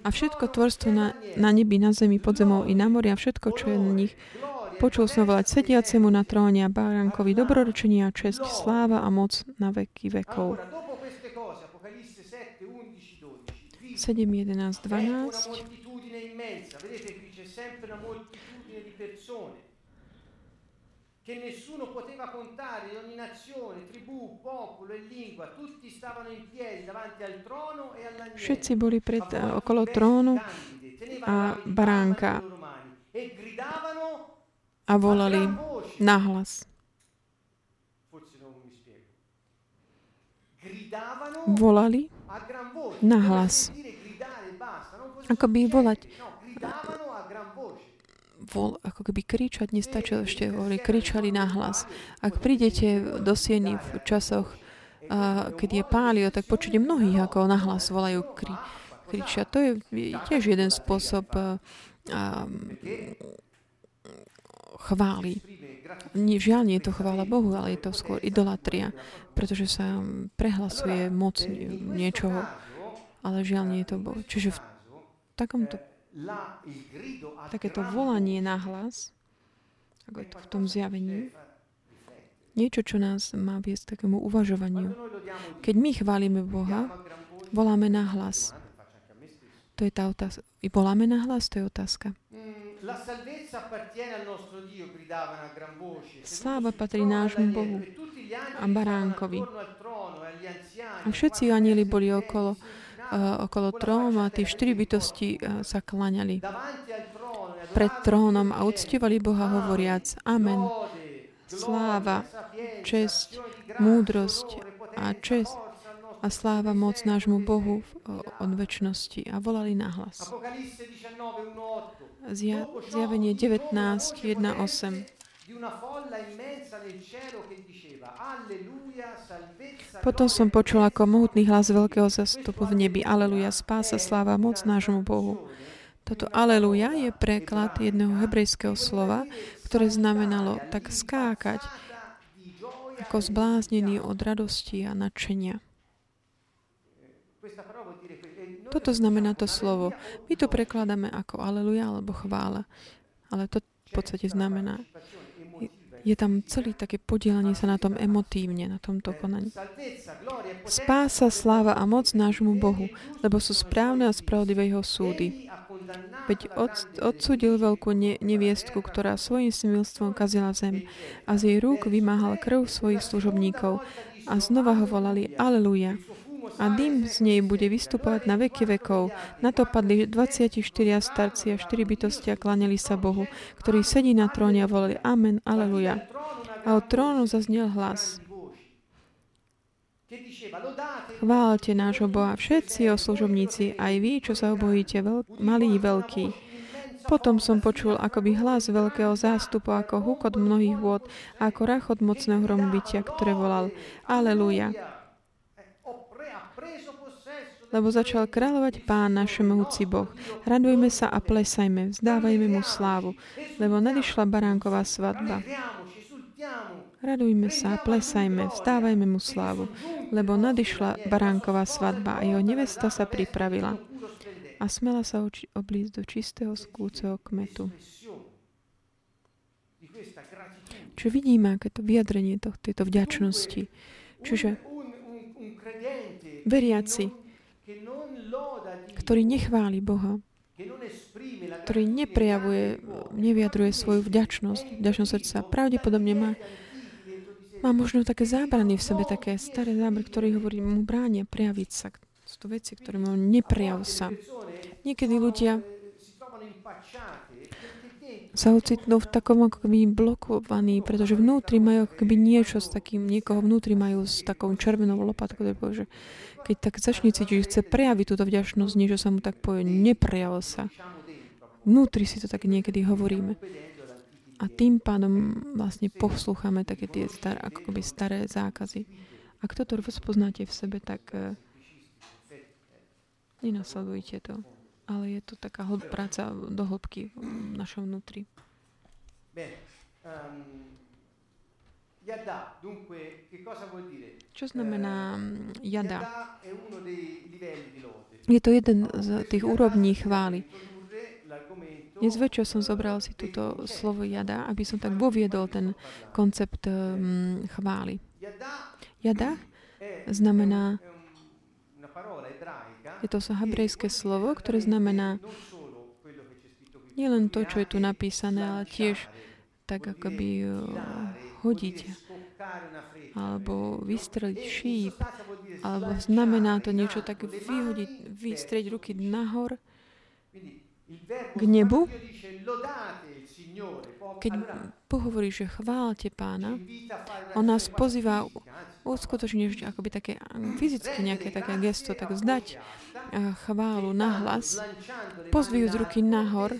A všetko tvorstvo na nebi, na zemi, pod zemou i na mori a všetko, čo je na nich, počul som volať sediacemu na tróne a Baránkovi dobrorečenia, česť, sláva a moc na veky vekov. 7:11-12. Che nessuno poteva contare di ogni nazione, tribù, popolo e lingua, tutti stavano in piedi davanti al trono e all'agnello. Všetci boli okolo trónu a baránka a volali nahlas. Volali nahlas. Ako by volať, ako keby kričať nestačilo, ešte kričali nahlas. Ak prídete do Sieny v časoch, keď je pálio, tak počujete mnohých, ako nahlas volajú, kričia. To je tiež jeden spôsob chvály. Žiaľ, nie je to chvála Bohu, ale je to skôr idolatria, pretože sa prehlasuje moc niečoho. Ale žiaľ, nie je to Boh. Čiže v takéto volanie nahlas, ako je to v tom zjavení, niečo, čo nás má viesť takému uvažovaniu. Keď my chválime Boha, voláme nahlas. To je tá otázka. I voláme nahlas, to je otázka. Sláva patrí nášmu Bohu a Baránkovi. A všetci anjeli boli okolo trónu a tí štyri bytosti sa kláňali pred trónom a uctievali Boha hovoriac Amen. Sláva, česť, múdrosť a česť a sláva moc nášmu Bohu od večnosti a volali nahlas. Zjavenie 19:1-8. Potom som počul ako mohutný hlas veľkého zastupu v nebi. Aleluja, spása, sláva, moc nášmu Bohu. Toto aleluja je preklad jedného hebrejského slova, ktoré znamenalo tak skákať, ako zbláznený od radosti a nadšenia. Toto znamená to slovo. My to prekladáme ako aleluja alebo chvála. Ale to v podstate znamená. Je tam celý také podielanie sa na tom emotívne, na tomto konaní. Spása, sláva a moc nášmu Bohu, lebo sú správne a spravodlivé jeho súdy. Veď odsúdil veľkú neviestku, ktorá svojím smilstvom kazila zem a z jej rúk vymáhal krv svojich služobníkov a znova ho volali aleluja. A dym z nej bude vystupovať na veky vekov. Na to padli 24 starci a 4 bytosti a klanili sa Bohu, ktorý sedí na tróne a volali Amen, aleluja. A od trónu zaznel hlas. Chváľte nášho Boha všetci o služobníci, aj vy, čo sa ho bojíte, malí veľkí. Potom som počul akoby hlas veľkého zástupu, ako hukot mnohých vôd, ako rachot mocného hromobytia, ktoré volal Aleluja. Lebo začal kráľovať Pán náš Všemohúci Boh. Radujme sa a plesajme, vzdávajme mu slávu, lebo nadišla baránková svadba. Radujme sa a plesajme, vzdávajme mu slávu, lebo nadišla baránková svadba a jeho nevesta sa pripravila. A smela sa oblísť do čistého skúceho kmetu. Čo vidíme, aké to vyjadrenie tejto vďačnosti. Čiže veriaci, ktorý nechváli Boha, ktorý nevyjadruje svoju vďačnosť, vďačnosť srdca, pravdepodobne má možno také zábrany v sebe, také staré zábrany, ktoré hovorí, mu bránia prejaviť sa. Sú to veci, ktoré mu neprejav sa. Niekedy ľudia sa ocitnú v takom ako keby blokovaní, pretože vnútri majú ako keby niečo s takým, niekoho vnútri majú s takou červenou lopatkou, že keď tak začne cítiť, že chce prejaviť túto vďačnosť, niečo sa mu tak povie, neprejavil sa. Vnútri si to tak niekedy hovoríme. A tým pádom vlastne poslúchame také tie ako keby staré zákazy. Ak toto rozpoznáte v sebe, tak nenasledujte to, ale je to taká práca do hĺbky v našom vnútri. Čo znamená jada? Je to jeden z tých úrovní chvály. Dnes večer som zobral si túto slovo jada, aby som tak voviedol ten koncept chvály. Jada znamená, je to hebrejské slovo, ktoré znamená nielen to, čo je tu napísané, ale tiež tak akoby hodiť alebo vystreliť šíp, alebo znamená to niečo tak vyhodiť, vystrieť ruky nahor k nebu. Keď pohovorí, že chváľte Pána, on nás pozýva uskutočne akoby také fyzicky nejaké také gesto, tak vzdať chválu nahlas, pozdvihujúc ruky nahor,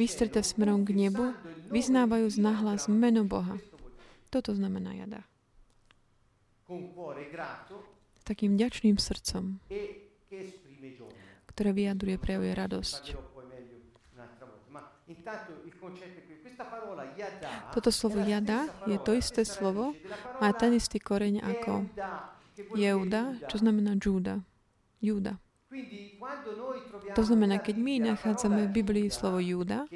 vystreté smerom k nebu, vyznávajúc nahlas meno Boha. Toto znamená jada. Takým vďačným srdcom, ktoré vyjadruje, prejavuje radosť. Toto slovo jada je to isté slovo, má ten istý koreň ako jeuda, čo znamená Júda. To znamená, keď my nachádzame v Biblii slovo Júda,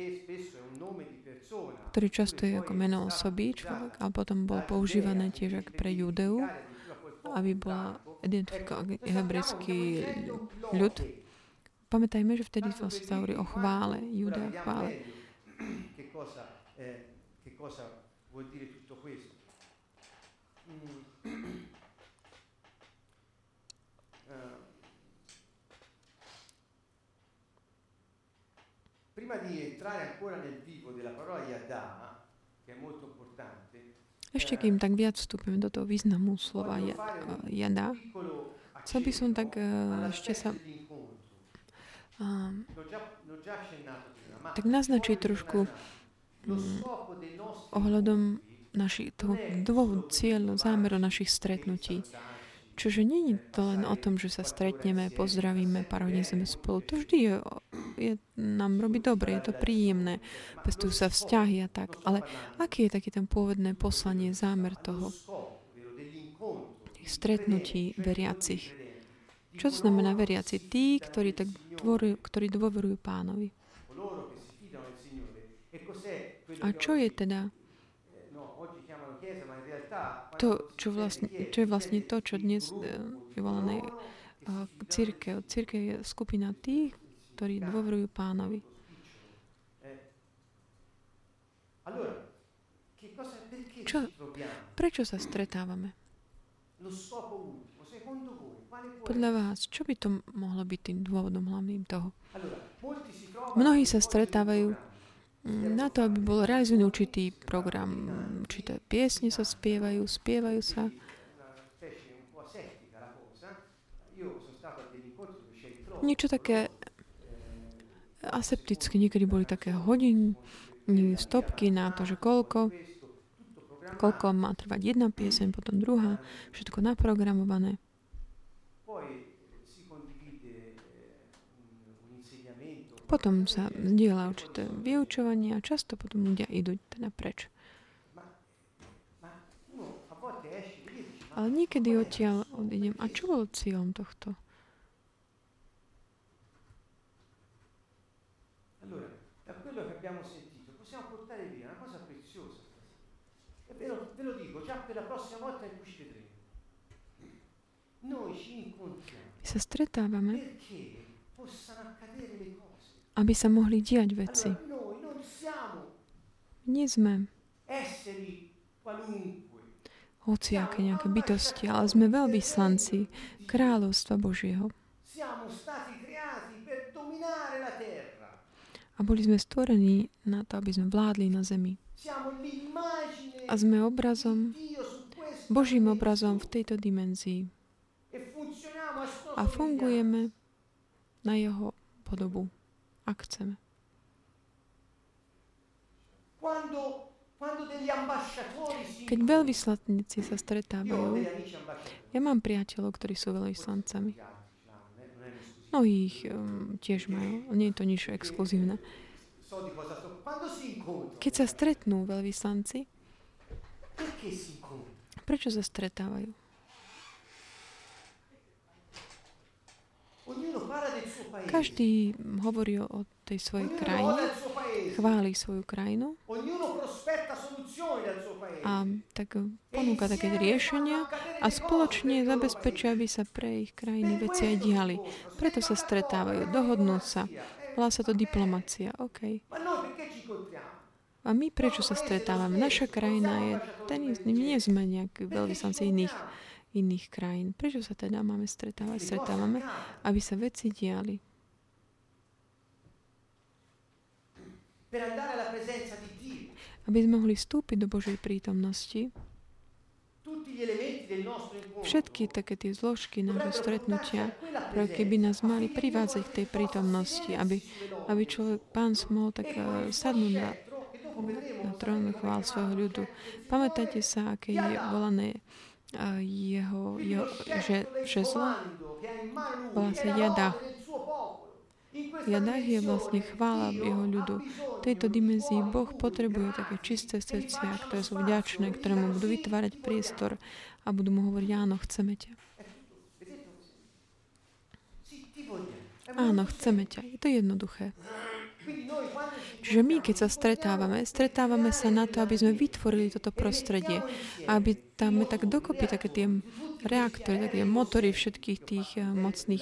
ktorý často je ako meno osoby, človek, a potom bol používané tiež ako pre Judeu, aby bola identifikovaný hebrejský ľud. Pamätajme, že vtedy sa hovorí o chvále, Júda o chvále. Ešte kým tak viac vstúpime do toho významu slova jada, chcel by som tak ešte sa tak naznačí trošku ohľadom cieľu, zámeru našich stretnutí. Čiže nie je to len o tom, že sa stretneme, pozdravíme, pár hodín sme spolu. To vždy nám robí dobre, je to príjemné, pestujú sa vzťahy a tak. Ale aký je taký ten pôvodné poslanie, zámer toho stretnutí veriacich? Čo to znamená veriaci? Tí, ktorí dôverujú Pánovi. A čo je teda to, čo je vlastne to, čo dnes je volané cirkev? Cirkev je skupina tých, ktorí dôverujú Pánovi. Prečo sa stretávame? Podľa vás, čo by to mohlo byť tým dôvodom hlavným toho? Mnohí sa stretávajú na to, aby bol realizovaný určitý program. Určité piesne sa spievajú sa. niečo také aseptické. Niekedy boli také hodiny, stopky na to, že koľko má trvať jedna pieseň, potom druhá, všetko naprogramované. Potom sa zdieľa určité vyučovanie a často potom ľudia idú teda preč. Ale niekedy odtiaľ odídem. A čo bol cieľom tohto? My sa stretávame, aby sa mohli diať veci. Nie sme hociaké nejaké bytosti, ale sme veľvyslanci kráľovstva Božieho. A boli sme stvorení na to, aby sme vládli na zemi. A sme obrazom, Božím obrazom v tejto dimenzii. A fungujeme na jeho podobu, ak chceme. Keď veľvyslanci sa stretávajú, ja mám priateľov, ktorí sú veľvyslancami. Mnohí ich tiež majú, nie je to nič exkluzívne. Keď sa stretnú veľvyslanci, prečo sa stretávajú? Každý hovorí o tej svojej krajine, chváli svoju krajinu a tak ponúka také riešenia a spoločne zabezpečia, aby sa pre ich krajiny veci aj diali. Preto sa stretávajú, dohodnú sa. Volá sa to diplomacia, OK. A my prečo sa stretávame? Naša krajina je ten istý, nie sme nejaký veľvyslanci iných krajín. Prečo sa teda máme stretávať? Stretávame, aby sa veci diali. Aby sme mohli vstúpiť do Božej prítomnosti, všetky také tie zložky nášho stretnutia, keby nás mali privádzať k tej prítomnosti, aby človek, Pán mohol tak sadnúť na trón chvál svojho ľudu. Pamätáte sa, aké je volané jeho žezlo? Volá sa Jadah. Jadah je vlastne chvála jeho ľudu. V tejto dimenzii Boh potrebuje také čisté srdcia, ktoré sú vďačné, ktoré mu budú vytvárať priestor a budú mu hovoriť, áno, chceme ťa. Áno, chceme ťa. Je to jednoduché. Čiže my, keď sa stretávame sa na to, aby sme vytvorili toto prostredie, aby tam tak dokopy také tie reaktory, také motory všetkých tých mocných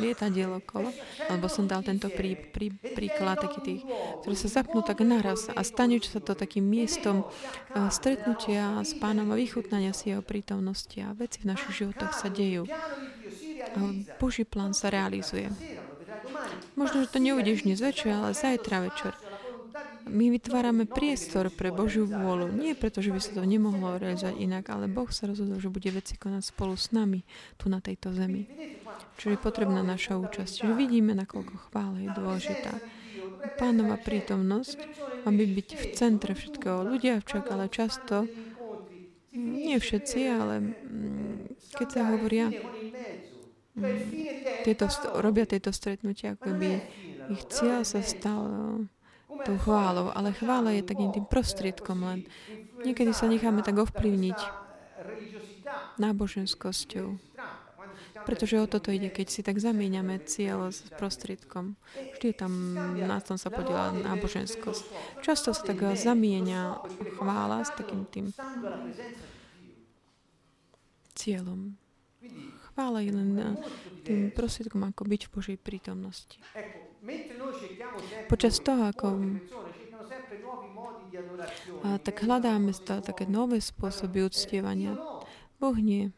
lietadiel okolo, alebo som dal tento príklad takých tých, ktoré sa zapnú tak naraz a stane sa to takým miestom stretnutia s Pánom a vychutnania si jeho prítomnosti a veci v našich životoch sa dejú. Boží plán sa realizuje. Možno, že to neuvidíš dnes večer, ale zajtra večer. My vytvárame priestor pre Božiu vôľu. Nie preto, že by sa to nemohlo realizovať inak, ale Boh sa rozhodol, že bude veci konať spolu s nami tu na tejto zemi. Čiže je potrebná naša účasť. Čiže vidíme, nakoľko chvála je dôležitá. Pánova prítomnosť má byť v centre všetkého. Ľudia však, ale často, nie všetci, ale keď sa hovoria, robia tieto stretnutia, ako by ich cieľ sa stalo tou chválou. Ale chvála je takým tým prostriedkom len. Niekedy sa necháme tak ovplyvniť náboženskosťou. Pretože o toto ide, keď si tak zamieňame cieľ s prostriedkom. Vždy je tam, na tom sa podieľa náboženskosť. Často sa tak zamieňa chvála s takým tým cieľom. Chvála je len tým prostriedkom, ako byť v Božej prítomnosti. Počas toho, ako tak hľadáme také nové spôsoby uctievania. Boh nie.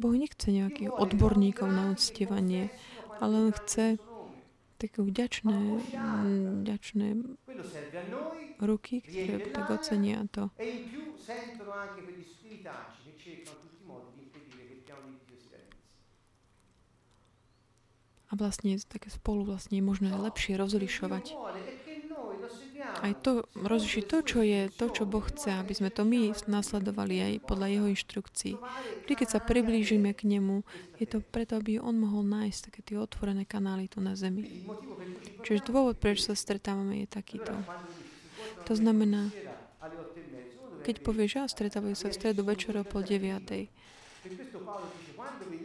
Boh nechce nejakých odborníkov na uctievanie, ale on chce také vďačné ruky, ktoré tak ocenia to. A vlastne také spolu vlastne je možné lepšie rozlišovať. Aj to rozlišiť to, čo Boh chce, aby sme to my nasledovali aj podľa jeho inštrukcií. Vždy, keď sa priblížime k nemu, je to preto, aby on mohol nájsť také tie otvorené kanály tu na zemi. Čiže dôvod, prečo sa stretávame, je takýto. To znamená, keď povieš, že stretávajú sa v stredu večera o 8:30.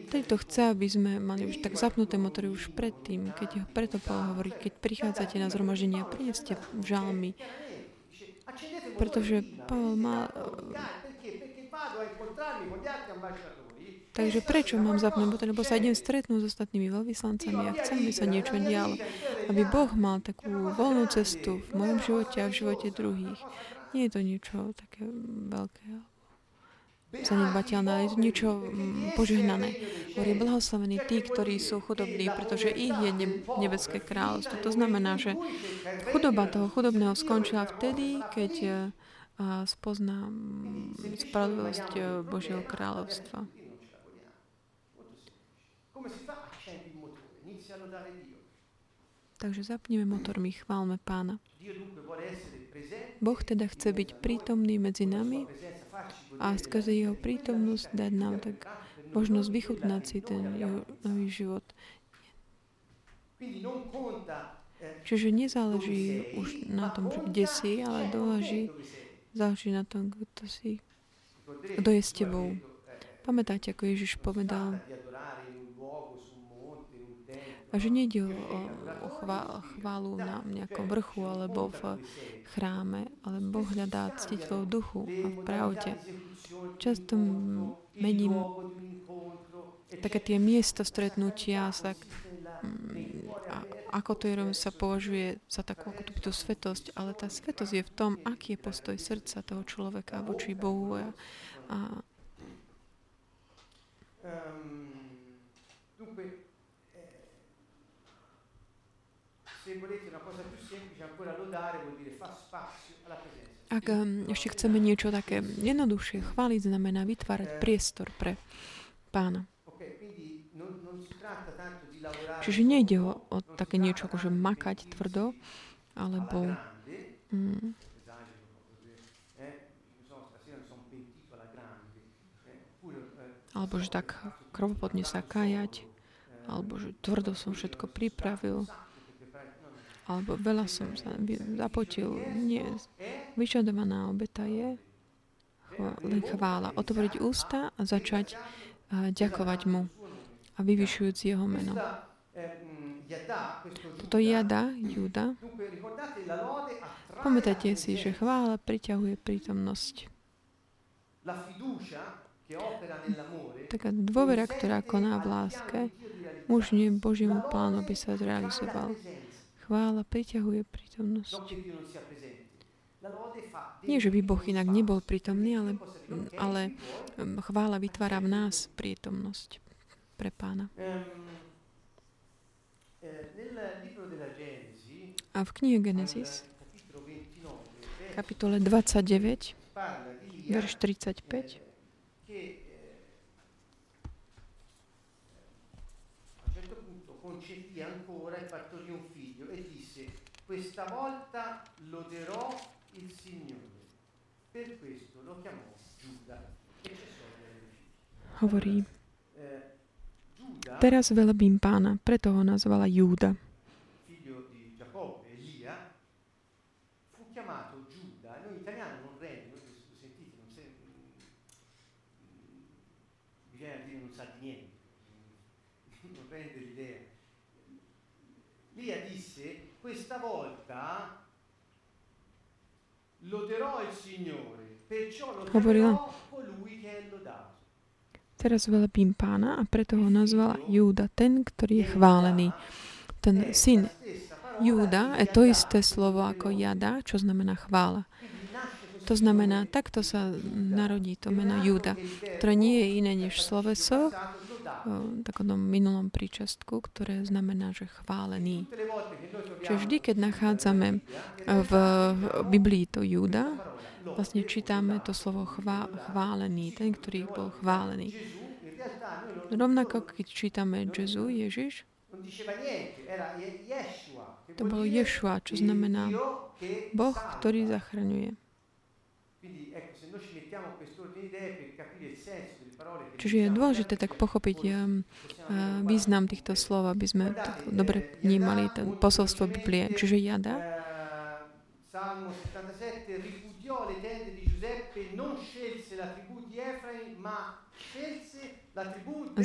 Tejto chce, aby sme mali už tak zapnuté motory už predtým, keď preto Pavol hovorí, keď prichádzate na zhromaždenie, prineste žalmy. Pretože Pavol má... Takže prečo mám zapnúť motory? Lebo sa idem stretnúť s ostatnými veľvyslancami a chcem, aby sa niečo dialo. Aby Boh mal takú voľnú cestu v mojom živote a v živote druhých. Nie je to niečo také veľké, zanedbateľné, ale je to niečo požehnané. Hovorí, blahoslavení tí, ktorí sú chudobní, pretože ich je nebeské kráľovstvo. To znamená, že chudoba toho chudobného skončila vtedy, keď spozná spravodlivosť Božieho kráľovstva. Takže zapneme motor, my chválme Pána. Boh teda chce byť prítomný medzi nami a skrze jeho prítomnosť dať nám tak možnosť vychutnať si ten jeho nový život. Čiže nezáleží už na tom, kde si, ale záleží na tom, kto si, kto je s tebou. Pamätáte, ako Ježiš povedal, a že nejde o chválu na nejakom vrchu alebo v chráme, ale Boh hľadá ctiteľov v duchu a v pravde. Často mením také tie miesta stretnutia, ako to je, sa považuje za takú túto svetosť, ale tá svetosť je v tom, aký je postoj srdca toho človeka voči Bohu. Ak ešte chceme niečo také jednoduchšie chváliť, znamená vytvárať priestor pre Pána. Čiže nejde o také niečo, akože makať tvrdo, alebo... alebo že tak krvopotne sa kajať, alebo že tvrdo som všetko pripravil, alebo veľa som sa zapotil. Nie. Vyžadovaná obeta je len chvála. Otvoriť ústa a začať ďakovať mu a vyvyšujúc jeho meno. Toto Júda. Pamätajte si, že chvála priťahuje prítomnosť. Taká dôvera, ktorá koná v láske, umožňuje Božiemu plánu, aby sa zrealizoval. Chvála priťahuje prítomnosť. Nie, že by Boh inak nebol prítomný, ale chvála vytvára v nás prítomnosť pre Pána. A v knihe Genesis, kapitole 29, verš 35, questa volta loderò il Signore. Per questo lo chiamò Giuda. Hovorí, teraz velebím Pána, preto ho nazvala Júda. Figlio di Giacobbe, Elia, fu chiamato Giuda. Noi italiani non regno, lo sentite, non se... bisogna dire non sa di niente, non rende l'idea. Lia disse, questa volta loderò il Signore, perciò loderò colui che è lodato. Teraz velebím Pána a preto ho nazvala Júda, ten, ktorý je chválený. Ten syn Júda je to isté slovo ako Jada, čo znamená chvála. To znamená, takto sa narodí to meno Júda, ktoré nie je iné než sloveso, v takom minulom príčestku, ktoré znamená, že chválený. Čiže vždy, keď nachádzame v Biblii to Júda, vlastne čítame to slovo chválený, ten, ktorý bol chválený. Rovnako, keď čítame Ježiš, To bol Ješua, čo znamená Boh, ktorý zachraňuje. Čiže je dôležité tak pochopiť význam týchto slov, aby sme tak dobre vnímali posolstvo Biblie. Čiže Jada,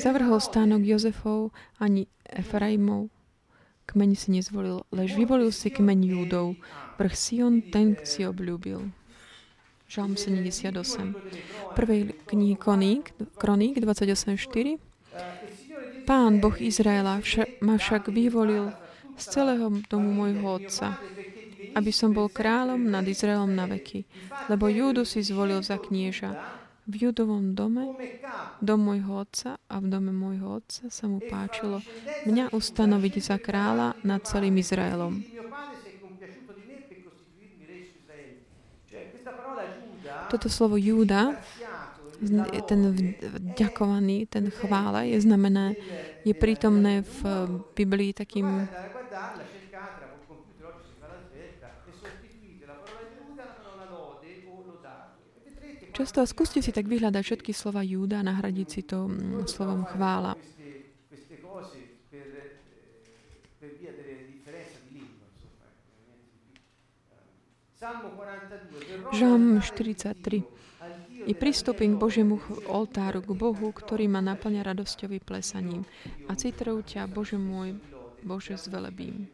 zavrhol stánok Jozefov ani Efraimov. Kmeň si nezvolil, lež vyvolil si kmeň Júdov. Vrch Sion, ten si obľúbil. Žalm 78. Prvej knihy Kroník 28.4. Pán Boh Izraela ma však vyvolil z celého domu môjho otca, aby som bol kráľom nad Izraelom na veky, lebo Júdu si zvolil za knieža. V Júdovom dome, dom môjho otca a v dome môjho otca sa mu páčilo mňa ustanoviť za kráľa nad celým Izraelom. Toto slovo Júda, ten vďakovaný, ten chvála, je prítomné v Biblii takým... Často skúste si tak vyhľadať všetky slova Júda a nahradiť si to slovom chvála. Žalm 43. I pristúpim k Božiemu oltáru, k Bohu, ktorý ma naplňa radosťovým plesaním. A citrou ťa, Bože môj, Bože, zvelebím.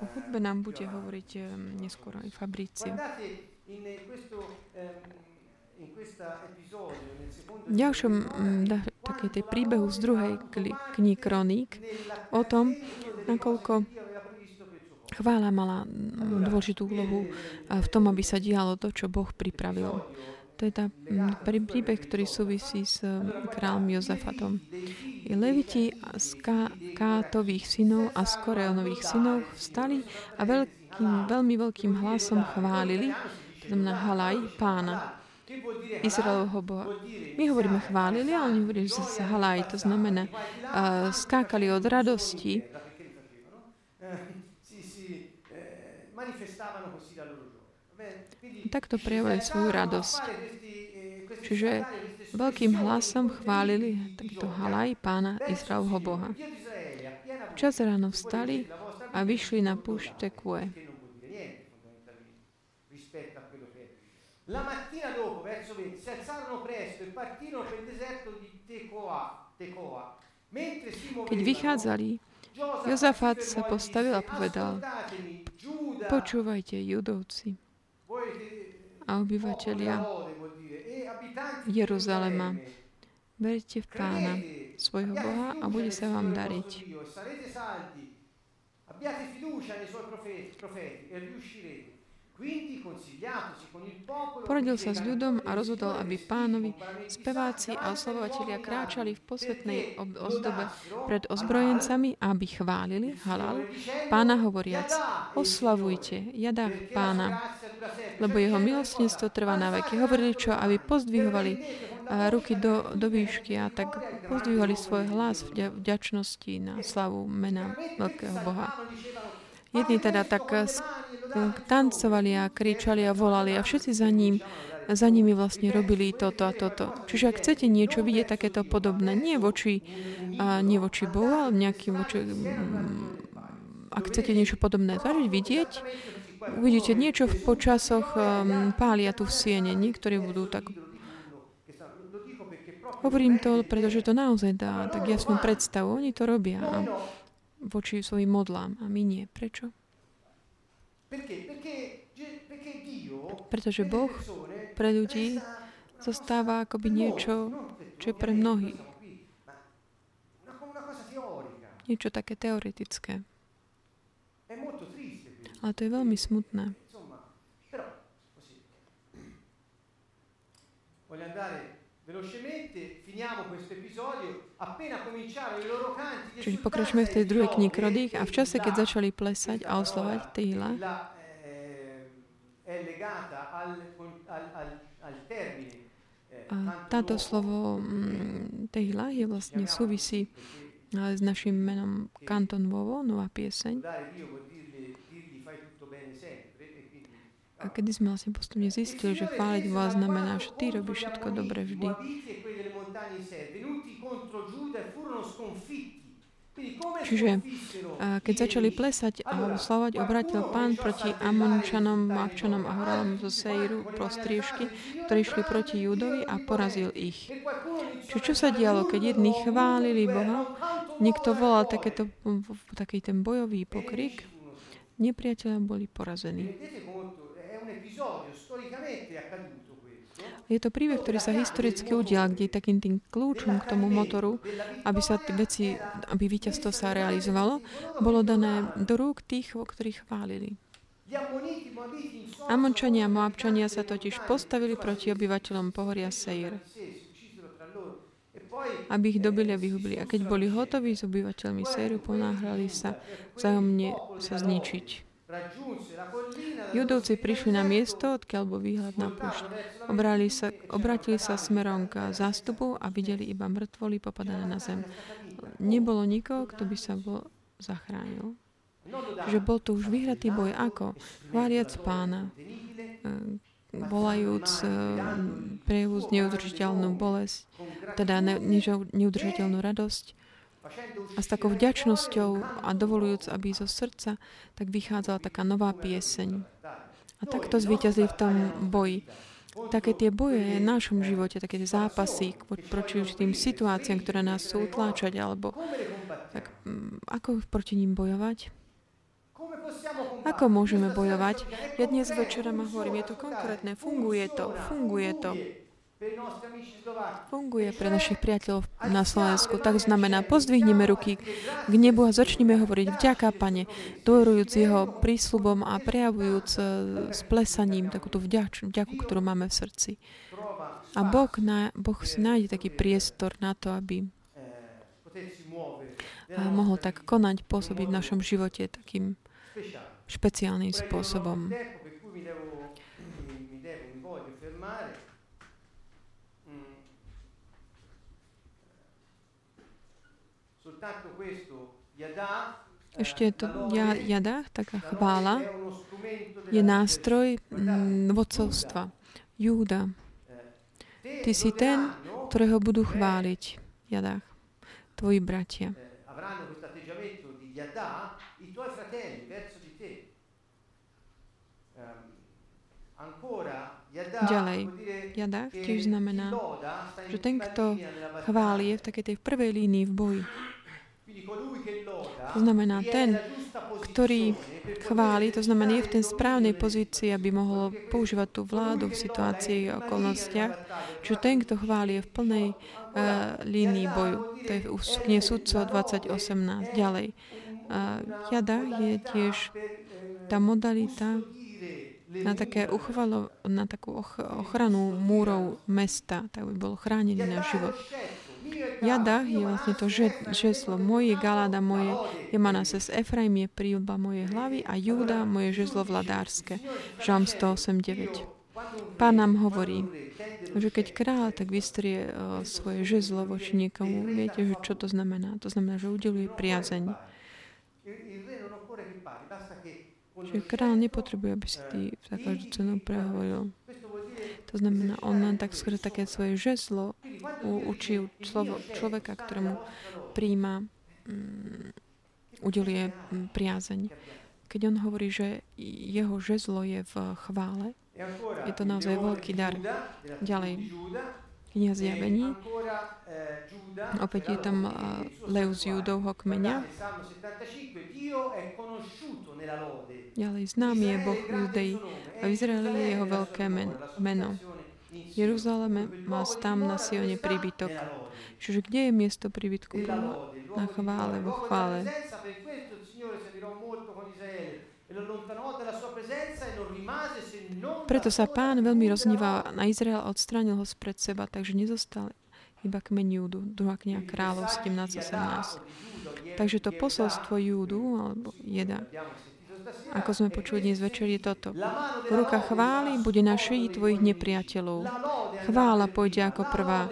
O hudbe nám bude hovoriť neskôr aj Fabrizio. V ďalšom takej príbehu z druhej knihy Kroník o tom, nakoľko chvála mala dôležitú úlohu v tom, aby sa dialo to, čo Boh pripravil. To je tá príbeh, ktorý súvisí s kráľom Jozafatom. Leviti z Kátových synov a z Koreonových synov vstali a veľmi veľkým hlasom chválili, to znamená halaj, pána, Izraelovho Boha. My hovoríme chválili, ale oni hovorili, že sa halaj, to znamená skákali od radosti. Takto prejavili svoju radosť. Čiže veľkým hlasom chválili takto halaj pána Izraelho Boha. Včas ráno vstali a vyšli na púšť Tekue. Keď vychádzali, Jozafát sa postavil a povedal: Počúvajte, Judovci a obyvateľia Jeruzalema, verte v Pána, svojho Boha, a bude sa vám dariť. Poradil sa s ľudom a rozhodol, aby Pánovi speváci a oslavovatelia kráčali v posvetnej ozdobe pred ozbrojencami, aby chválili halal Pána hovoriac: Oslavujte, jada Pána, lebo jeho milostinstvo trvá na veky. Hovorili čo? Aby pozdvihovali ruky do výšky, a tak pozdvihovali svoj hlas v vďačnosti na slavu mena veľkého Boha. Jedni teda tak tancovali a kričali a volali a všetci za nimi vlastne robili toto a toto. Čiže ak chcete niečo vidieť takéto podobné, nie voči Bohu, ale ak chcete niečo podobné zažiť, vidieť, uvidíte niečo v počasoch pália tu v Siene. Niektorí budú tak... Hovorím to, pretože to naozaj dá tak jasnú predstavu. Oni to robia voči svojim modlám a my nie. Prečo? Pretože Boh pre ľudí zostáva akoby niečo, čo je pre mnohých. Niečo také teoretické. Ale to je veľmi smutné. Čiže pokračujeme v tej druhej knihe Kroník a v čase, keď začali plesať a oslovať Tehila, a táto slovo Tehila je vlastne súvisí s našim menom Kanton Vovo, nová pieseň. A kedy sme vlastne postupne zistili, že chváliť Boha znamená, že ty robíš všetko dobre vždy. Čiže keď začali plesať a oslavovať, obrátil Pán proti Amončanom, Mávčanom a Horaľom zo Seiru prostriešky, ktorí šli proti Júdovi a porazil ich. Čiže čo sa dialo, keď jedni chválili Boha, niekto volal taký ten bojový pokrik, nepriatelia boli porazení. Je to príbeh, ktorý sa historicky udial, kde je takým tým kľúčom k tomu motoru, aby víťazstvo sa realizovalo, bolo dané do rúk tých, ktorých chválili. Amončania a Mávčania sa totiž postavili proti obyvateľom Pohoria Seir, aby ich dobili a vyhubili. A keď boli hotoví s obyvateľmi Seiru, ponáhrali sa vzájomne sa zničiť. Judovci prišli na miesto, odkiaľ bol výhľad na púšť. Obrátili sa smerom k zástupu a videli iba mŕtvoly popadané na zem. Nebolo nikoho, kto by sa bol zachránil. Že bol tu už vyhratý boj ako? Chváliac Pána, volajúc prejavúc neudržiteľnú bolesť, teda neudržiteľnú radosť, a s takou vďačnosťou a dovolujúc, aby zo srdca tak vychádzala taká nová pieseň. A takto zvíťazili v tom boji. Také tie boje v našom živote, také tie zápasy proti tým situáciám, ktoré nás sú utláčať, alebo tak, ako proti ním bojovať? Ako môžeme bojovať? Ja dnes večera hovorím, je to konkrétne, funguje to. Funguje pre našich priateľov na Slovensku. Tak znamená, pozdvihneme ruky k nebu a začneme hovoriť vďaka, Pane, dôverujúc jeho prísľubom a prejavujúc s plesaním takúto vďaku, ktorú máme v srdci. A Boh si nájde taký priestor na to, aby mohol tak konať, pôsobiť v našom živote takým špeciálnym spôsobom. Ešte je to jadách, taká chvála, je nástroj vodcovstva. Júda, ty si ten, ktorého budú chváliť, jadách, tvoji bratia. Ďalej, jadách tiež znamená, že ten, kto chváli, je v takej tej prvej línii v boji. To znamená, ten, ktorý chváli, to znamená, je v tej správnej pozícii, aby mohol používať tú vládu v situácii a okolnostiach. Čiže ten, kto chváli, je v plnej línii boju. To je v knihe Sudcov 20:18. Ďalej. Jada je tiež tá modalita na takú ochranu múrov mesta, tak by bol chránený náš život. Jada je vlastne to žezlo. Moje galáda, moje Manases, Efraim je príľba mojej hlavy a Júda moje žezlo vladárske. Žalm 108:9. Pán nám hovorí, že keď kráľ tak vystrie svoje žezlo voči niekomu, viete, že čo to znamená? To znamená, že udeluje priazeň. Čiže kráľ nepotrebuje, aby si ty za každú cenu prehovoril. To znamená, on len tak skrze také svoje žezlo učí človeka, ktorému príjma, udeluje priazeň. Keď on hovorí, že jeho žezlo je v chvále, je to naozaj veľký dar. Ďalej, kniha Zjavení, opäť je tam Leu z Júdovho kmeňa. Ďalej, známy je Boh Judej a v Izraeli je jeho veľké meno. Jeruzalem má tam na Sione príbytok. Čiže kde je miesto príbytku? Na chvále, vo chvále. Preto sa Pán veľmi rozhneval na Izrael a odstránil ho spred seba, takže nezostal iba kmeň Júdu, 2. kniha Kráľov 17:18. Takže to posolstvo Júdu, alebo Jeda, ako sme počuli dnes večer, je toto. Ruka chvály bude na šíji tvojich nepriateľov. Chvála pôjde ako prvá.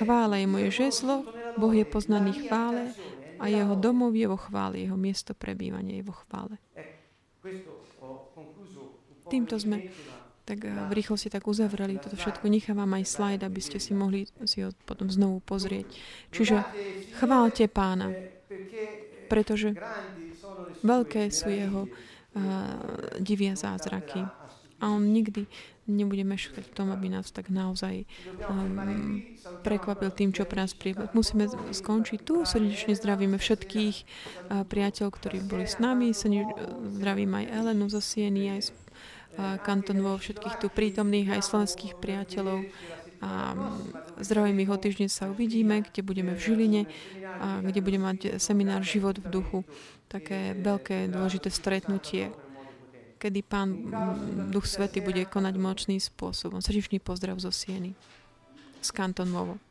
Chvála je moje žezlo, Boh je poznaný chvále a jeho domov je vo chvále, jeho miesto prebývania je vo chvále. Týmto sme tak v rýchlosti tak uzavreli toto všetko. Nechám vám aj slajd, aby ste si mohli si ho potom znovu pozrieť. Čiže chváľte Pána, pretože veľké sú jeho divia zázraky. A on nikdy nebude meškať v tom, aby nás tak naozaj prekvapil tým, čo pre nás príde. Musíme skončiť tu. Srdečne zdravíme všetkých priateľov, ktorí boli s nami. Zdravím aj Elenu zo Sieny, aj z Kanton Vovo, všetkých tu prítomných, aj slovenských priateľov. A zdravím ich, o týždeň sa uvidíme, kde budeme v Žiline, a kde budeme mať seminár Život v duchu. Také veľké, dôležité stretnutie, kedy Pán Duch Svätý bude konať močným spôsobom. Srdečný pozdrav zo Sieny, z Kanton Vovo.